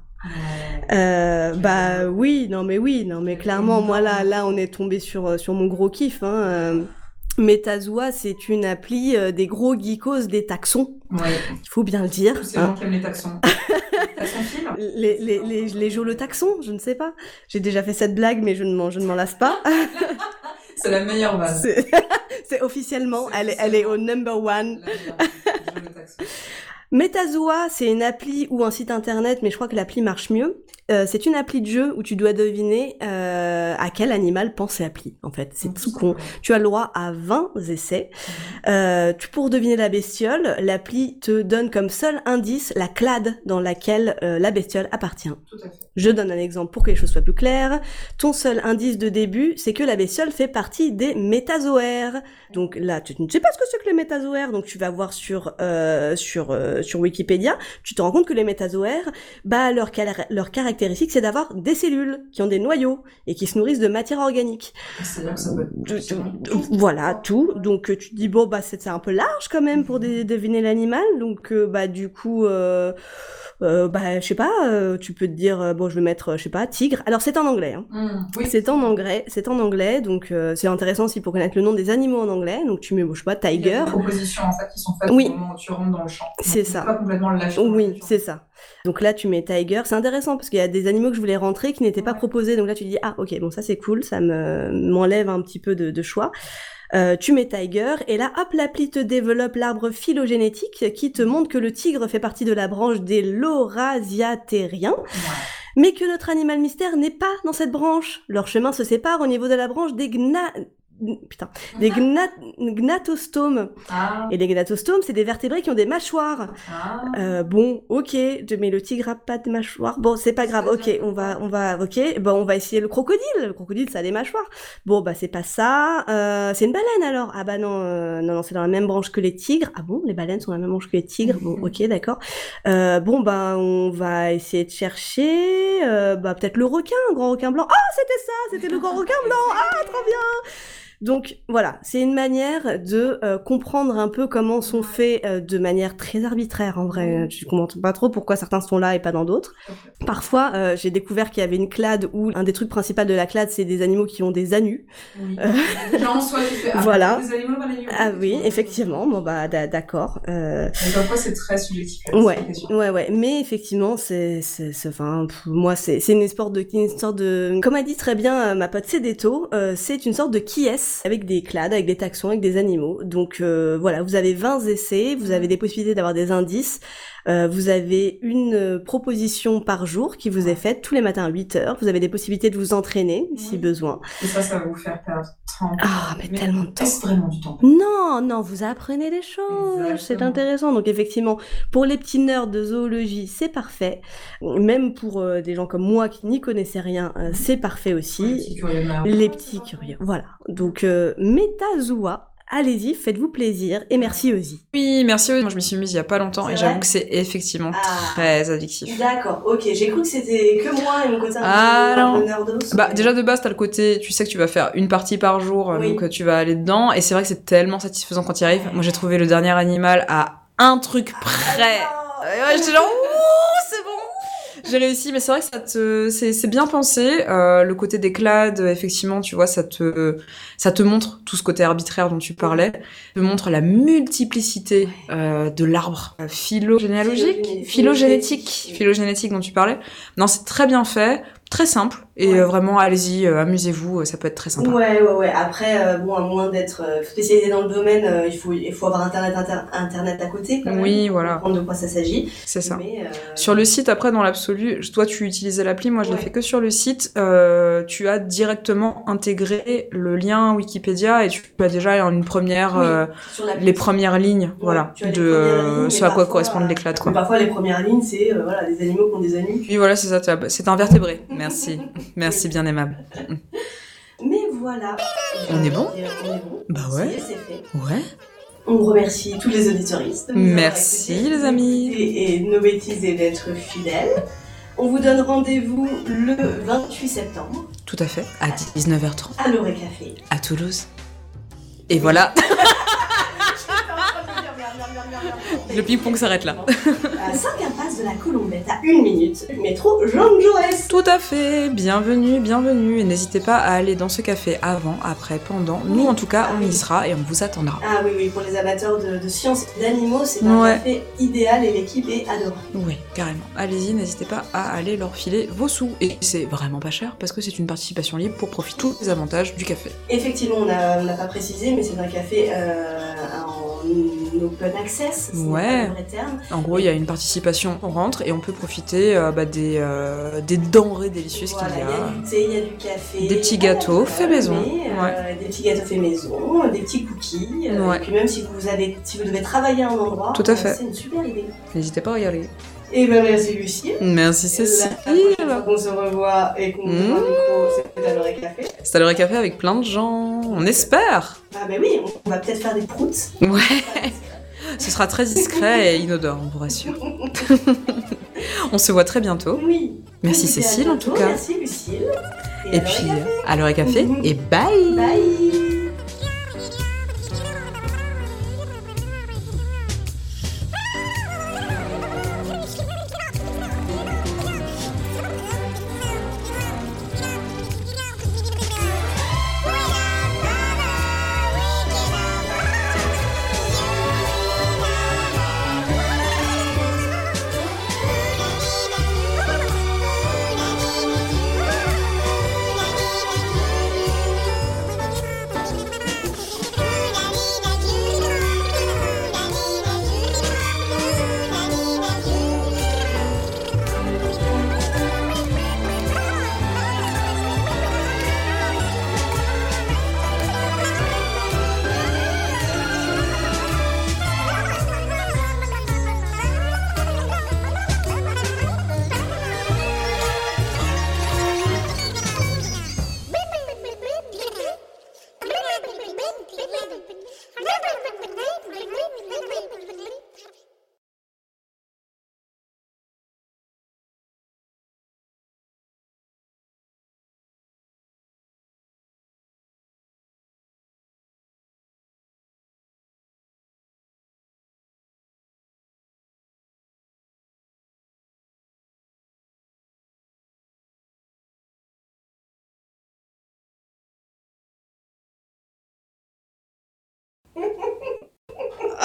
Non mais clairement, moi là on est tombé sur mon gros kiff, hein. Metazoa, c'est une appli des gros geekos, des taxons. Ouais. Il faut bien le dire. C'est moi qui aime les taxons. Les jolotaxons, je ne sais pas. J'ai déjà fait cette blague, mais je ne m'en lasse pas. C'est la meilleure base. C'est officiellement, elle est au number one. Metazoa, c'est une appli ou un site internet, mais je crois que l'appli marche mieux. C'est une appli de jeu où tu dois deviner à quel animal pense l'appli, en fait. C'est tout con. Tu as le droit à 20 essais. Pour deviner la bestiole, l'appli te donne comme seul indice la clade dans laquelle la bestiole appartient. Tout à fait. Je donne un exemple pour que les choses soient plus claires. Ton seul indice de début, c'est que la bestiole fait partie des métazoaires. Donc là, tu ne sais pas ce que c'est que les métazoaires, donc tu vas voir sur Wikipédia, tu te rends compte que les métazoaires, leur caractéristique, c'est d'avoir des cellules qui ont des noyaux et qui se nourrissent de matière organique. C'est là que ça peut être... Voilà, tout. Donc tu te dis, c'est un peu large quand même pour deviner l'animal. Donc je sais pas, tu peux te dire, je vais mettre, je sais pas, tigre. Alors c'est en anglais, hein. Oui. C'est en anglais, donc c'est intéressant aussi pour connaître le nom des animaux en anglais. Donc tu mets, je sais pas, tiger. Il y a des propositions en fait qui sont faites au moment où tu rentres dans le champ. C'est ça. Pas complètement le lâcher. Oui, c'est ça. Donc là, tu mets tiger. C'est intéressant parce qu'il y a des animaux que je voulais rentrer qui n'étaient pas proposés. Donc là, tu dis, ça c'est cool, ça m'enlève un petit peu de choix. Tu mets tiger et là, hop, l'appli te développe l'arbre phylogénétique qui te montre que le tigre fait partie de la branche des laurasiatériens. Mais que notre animal mystère n'est pas dans cette branche. Leur chemin se sépare au niveau de la branche des gnathostomes. Et les gnathostomes, c'est des vertébrés qui ont des mâchoires. Mais le tigre a pas de mâchoires. Bon, c'est pas grave. Ok, on va essayer le crocodile. Le crocodile, ça a des mâchoires. Bon, c'est pas ça. C'est une baleine alors. Ah bah non, non, c'est dans la même branche que les tigres. Ah bon, les baleines sont dans la même branche que les tigres. Bon, ok, d'accord. On va essayer de chercher. Peut-être le requin, un grand requin blanc. Ah, c'était ça, c'était le grand requin blanc. Ah, trop bien. Donc voilà, c'est une manière de comprendre un peu comment sont faits de manière très arbitraire en vrai. Je ne comprends pas trop pourquoi certains sont là et pas dans d'autres. Parfois, j'ai découvert qu'il y avait une clade où un des trucs principaux de la clade, c'est des animaux qui ont des anus. Oui. Genre, soit tu fais voilà. Des animaux, les animaux. Ah oui, effectivement. Bon bah d'accord. Mais parfois c'est très subjectif. Ouais. Mais effectivement, c'est une sorte de, comme a dit très bien ma pote Cédéto, c'est une sorte de qui-est avec des clades, avec des taxons, avec des animaux. Donc voilà, vous avez 20 essais, vous avez des possibilités d'avoir des indices. Vous avez une proposition par jour qui vous est faite tous les matins à 8h. Vous avez des possibilités de vous entraîner si besoin. Et ça va vous faire perdre du temps. Ah, mais tellement de temps. Est-ce vraiment du temps ? Non, vous apprenez des choses. Exactement. C'est intéressant. Donc effectivement, pour les petits nerds de zoologie, c'est parfait. Même pour des gens comme moi qui n'y connaissaient rien, c'est parfait aussi. Ouais, les petits curieux. Voilà. Donc, Metazoa. Allez-y, faites-vous plaisir et merci Ozzy. Oui, merci Ozzy. Moi, je m'y suis mise il y a pas longtemps et j'avoue que c'est effectivement très addictif. D'accord, ok. J'ai cru que c'était que moi et mon côté un peu nerdos. Bah, déjà de base, t'as le côté, tu sais que tu vas faire une partie par jour, donc tu vas aller dedans. Et c'est vrai que c'est tellement satisfaisant quand t'y arrives. Moi, j'ai trouvé le dernier animal à un truc près. Ouais, j'étais genre, ouh, c'est bon. J'ai réussi, mais c'est vrai que c'est bien pensé. Le côté des clades, effectivement, tu vois, ça te montre tout ce côté arbitraire dont tu parlais. Ça te montre la multiplicité de l'arbre phylogénétique dont tu parlais. Non, c'est très bien fait. Très simple, et vraiment, allez-y, amusez-vous, ça peut être très sympa. Ouais. Après, à moins d'être spécialisé dans le domaine, il faut avoir Internet à côté, quand même. Oui, voilà. Pour comprendre de quoi ça s'agit. C'est ça. Mais, sur le site, après, dans l'absolu, toi, tu utilisais l'appli, moi, je l'ai fait que sur le site. Tu as directement intégré le lien Wikipédia, et tu as déjà une première... les premières lignes, voilà, de ce à quoi correspondent les clades, quoi. Parfois, les premières lignes, c'est des animaux qui ont des anus. Oui, voilà, c'est ça, c'est invertébré. Merci, bien aimable. Mais voilà. On est bon ? Bah ouais. C'est fait. Ouais. On remercie tous les auditoristes. Merci les amis. Et nos bêtises et d'être fidèles. On vous donne rendez-vous le 28 septembre. Tout à fait, à 19h30. À l'Oré Café. À Toulouse. Et voilà. Le ping-pong s'arrête là. 5 impasse de la Colombette à 1 minute, métro Jean Jaurès. Tout à fait, bienvenue. Et n'hésitez pas à aller dans ce café avant, après, pendant. Nous en tout cas, on y sera et on vous attendra. Ah oui, pour les amateurs de sciences et d'animaux, c'est un café idéal et l'équipe est adorable. Oui, carrément. Allez-y, n'hésitez pas à aller leur filer vos sous. Et c'est vraiment pas cher parce que c'est une participation libre pour profiter tous les avantages du café. Effectivement, on n'a pas précisé, mais c'est un café en open access, c'est le vrai terme. En gros, il y a une participation, on rentre et on peut profiter des denrées délicieuses qu'il y a. Il y a du thé, il y a du café, des petits gâteaux faits maison. Des petits gâteaux faits maison, des petits cookies. Et puis même si vous devez travailler à un endroit, c'est une super idée. N'hésitez pas à y aller. Et bien merci Lucie. Merci Cécile. La prochaine fois qu'on se revoit et qu'on prend du coup, c'est à l'Oré Café. C'est à l'Oré Café avec plein de gens, on espère. Ah ben oui, on va peut-être faire des proutes. Ouais. Ce sera très discret et inodore, on vous rassure. On se voit très bientôt. Oui. Merci Cécile en tout cas. Merci Lucille. Et puis à l'Oré Café et bye. Bye.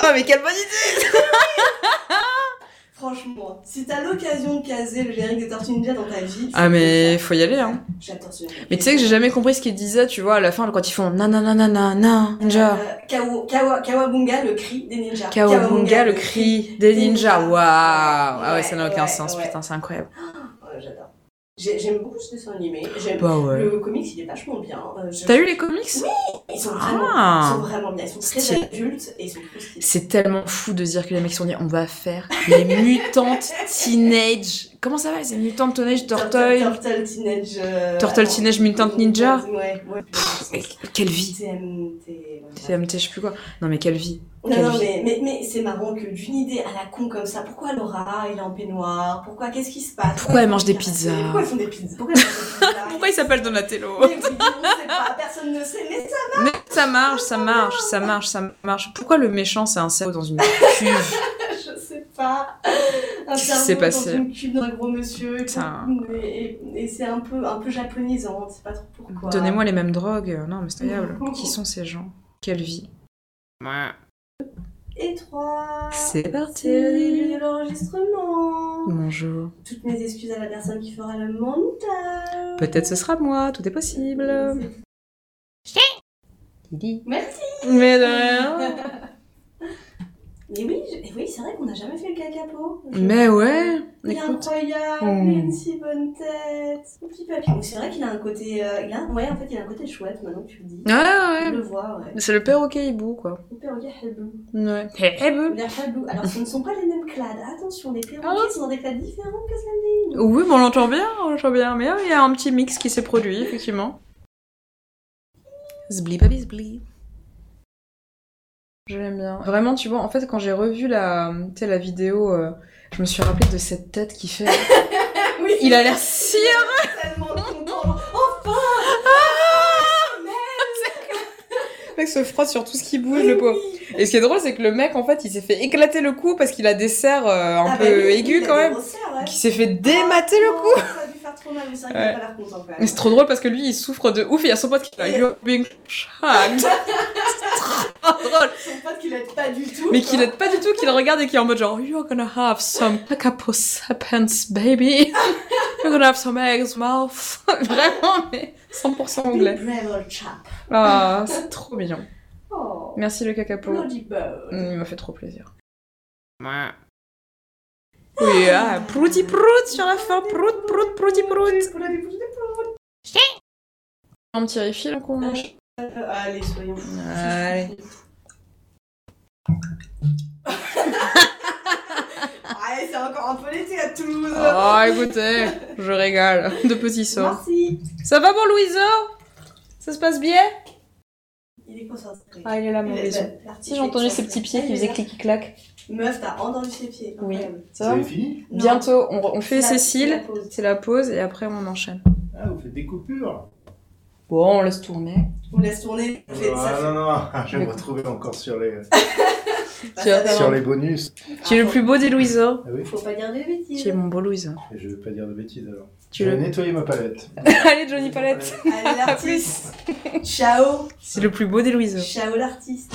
Ah, mais quelle bonne idée. Franchement, si t'as l'occasion de caser le générique des Tortues Ninja dans ta vie... Ah mais faut y aller, hein. J'adore ce générique. Mais tu sais que j'ai jamais compris ce qu'ils disaient, tu vois, à la fin, quand ils font nanananana, ninja. Kawabunga, le cri des ninjas. Kawabunga, le cri des ninjas. Waouh. Ah ouais, ça n'a aucun sens, putain, c'est incroyable. Ouais, j'adore. J'aime beaucoup ce dessin animé. Le comics, il est vachement bien. T'as lu les comics ? Oui, ils sont vraiment bien. Ils sont très adultes et ils sont très stylés. C'est tellement fou de dire que les mecs sont dit on va faire les mutantes teenage. Comment ça va les mutantes teenage tortoise ? Turtle teenage. Turtle teenage mutant ninja. Ouais. Quelle vie. TMT, je sais plus quoi. Non mais quelle vie. Non, mais c'est marrant que d'une idée à la con comme ça, pourquoi Laura il est en peignoir, pourquoi, qu'est-ce qui se passe, pourquoi elle mange des pizzas, pourquoi ils font des pizzas, pourquoi il s'appelle Donatello, mais oui, on sait pas, personne ne sait, mais ça marche, mais ça marche. Pourquoi le méchant c'est un cerveau dans une cuve? Je sais pas, un cerveau dans une cuve d'un gros monsieur et c'est un peu japonisant, on sait pas trop pourquoi. Donnez-moi les mêmes drogues, non mais c'est terrible. Qui sont ces gens, quelle vie. Ouais. Et 3, c'est parti, c'est l'enregistrement. Bonjour. Toutes mes excuses à la personne qui fera le montage. Peut-être ce sera moi, tout est possible. Merci. Mais de rien. Et oui, c'est vrai qu'on n'a jamais fait le cacapo. Mais ouais. Il est incroyable, il a une si bonne tête. Mon petit papillon. C'est vrai qu'il a un côté, il a un côté chouette maintenant que tu le dis. Ouais. Je le vois, ouais. C'est le perroquet hibou, quoi. Le perroquet hibou. Ouais. Hibou. Alors, ce ne sont pas les mêmes clades. Attention, les perroquets sont dans des clades différentes que celles des hiboux. Oui, mais on l'entend bien. Mais il y a un petit mix qui s'est produit, effectivement. Zbli, baby, zbli. Je l'aime bien. Vraiment, tu vois, en fait, quand j'ai revu la vidéo, je me suis rappelée de cette tête qui fait... Oui, il a l'air si heureux. Tellement content. Enfin. Le mec se frotte sur tout ce qui bouge, oui, le pauvre. Et ce qui est drôle, c'est que le mec, en fait, il s'est fait éclater le cou parce qu'il a des serres un peu aiguës quand même. Il s'est fait démater le cou. Ça a dû faire trop mal, mais c'est vrai qu'il n'a pas l'air content quand même. C'est trop drôle parce que lui, il souffre de ouf et il y a son pote qui fait You're being shagged. C'est trop drôle. Son pote qui l'aide pas du tout. Mais qui l'aide pas du tout, qui le regarde et qui est en mode genre You're gonna have some kakapo sapiens, baby. You're gonna have some eggs, mouth. Vraiment, mais 100% anglais. Ah, c'est trop mignon. Oh, merci le cacapo. Il m'a fait trop plaisir. Ouais. Oui, prouti prout sur la fin, prouti prout. Un petit refill qu'on mange. Allez, soyons fous. Allez. Allez, c'est encore un peu l'été à Toulouse. Oh, écoutez, je régale. De petits sauts. Merci. Ça va, bon Louisa? Ça se passe bien? Il est concentré. Ah, il est là, mon bisou. Si j'ai entendu ses petits pieds qui faisaient clic-clac. Meuf, t'as entendu ses pieds. Oui. Ça va? Bientôt, on fait Cécile. C'est la pause et après on enchaîne. Ah, vous faites des coupures. Bon, on laisse tourner. Je vais me retrouver encore sur les... sur les bonus. Tu es le plus beau des Louisa. Ah oui. Faut pas dire de bêtises. Tu es mon beau Louisa. Et je vais pas dire de bêtises alors. Je vais nettoyer ma palette. Allez Johnny Palette. Allez l'artiste. À plus. Ciao. C'est le plus beau des Louisa. Ciao l'artiste.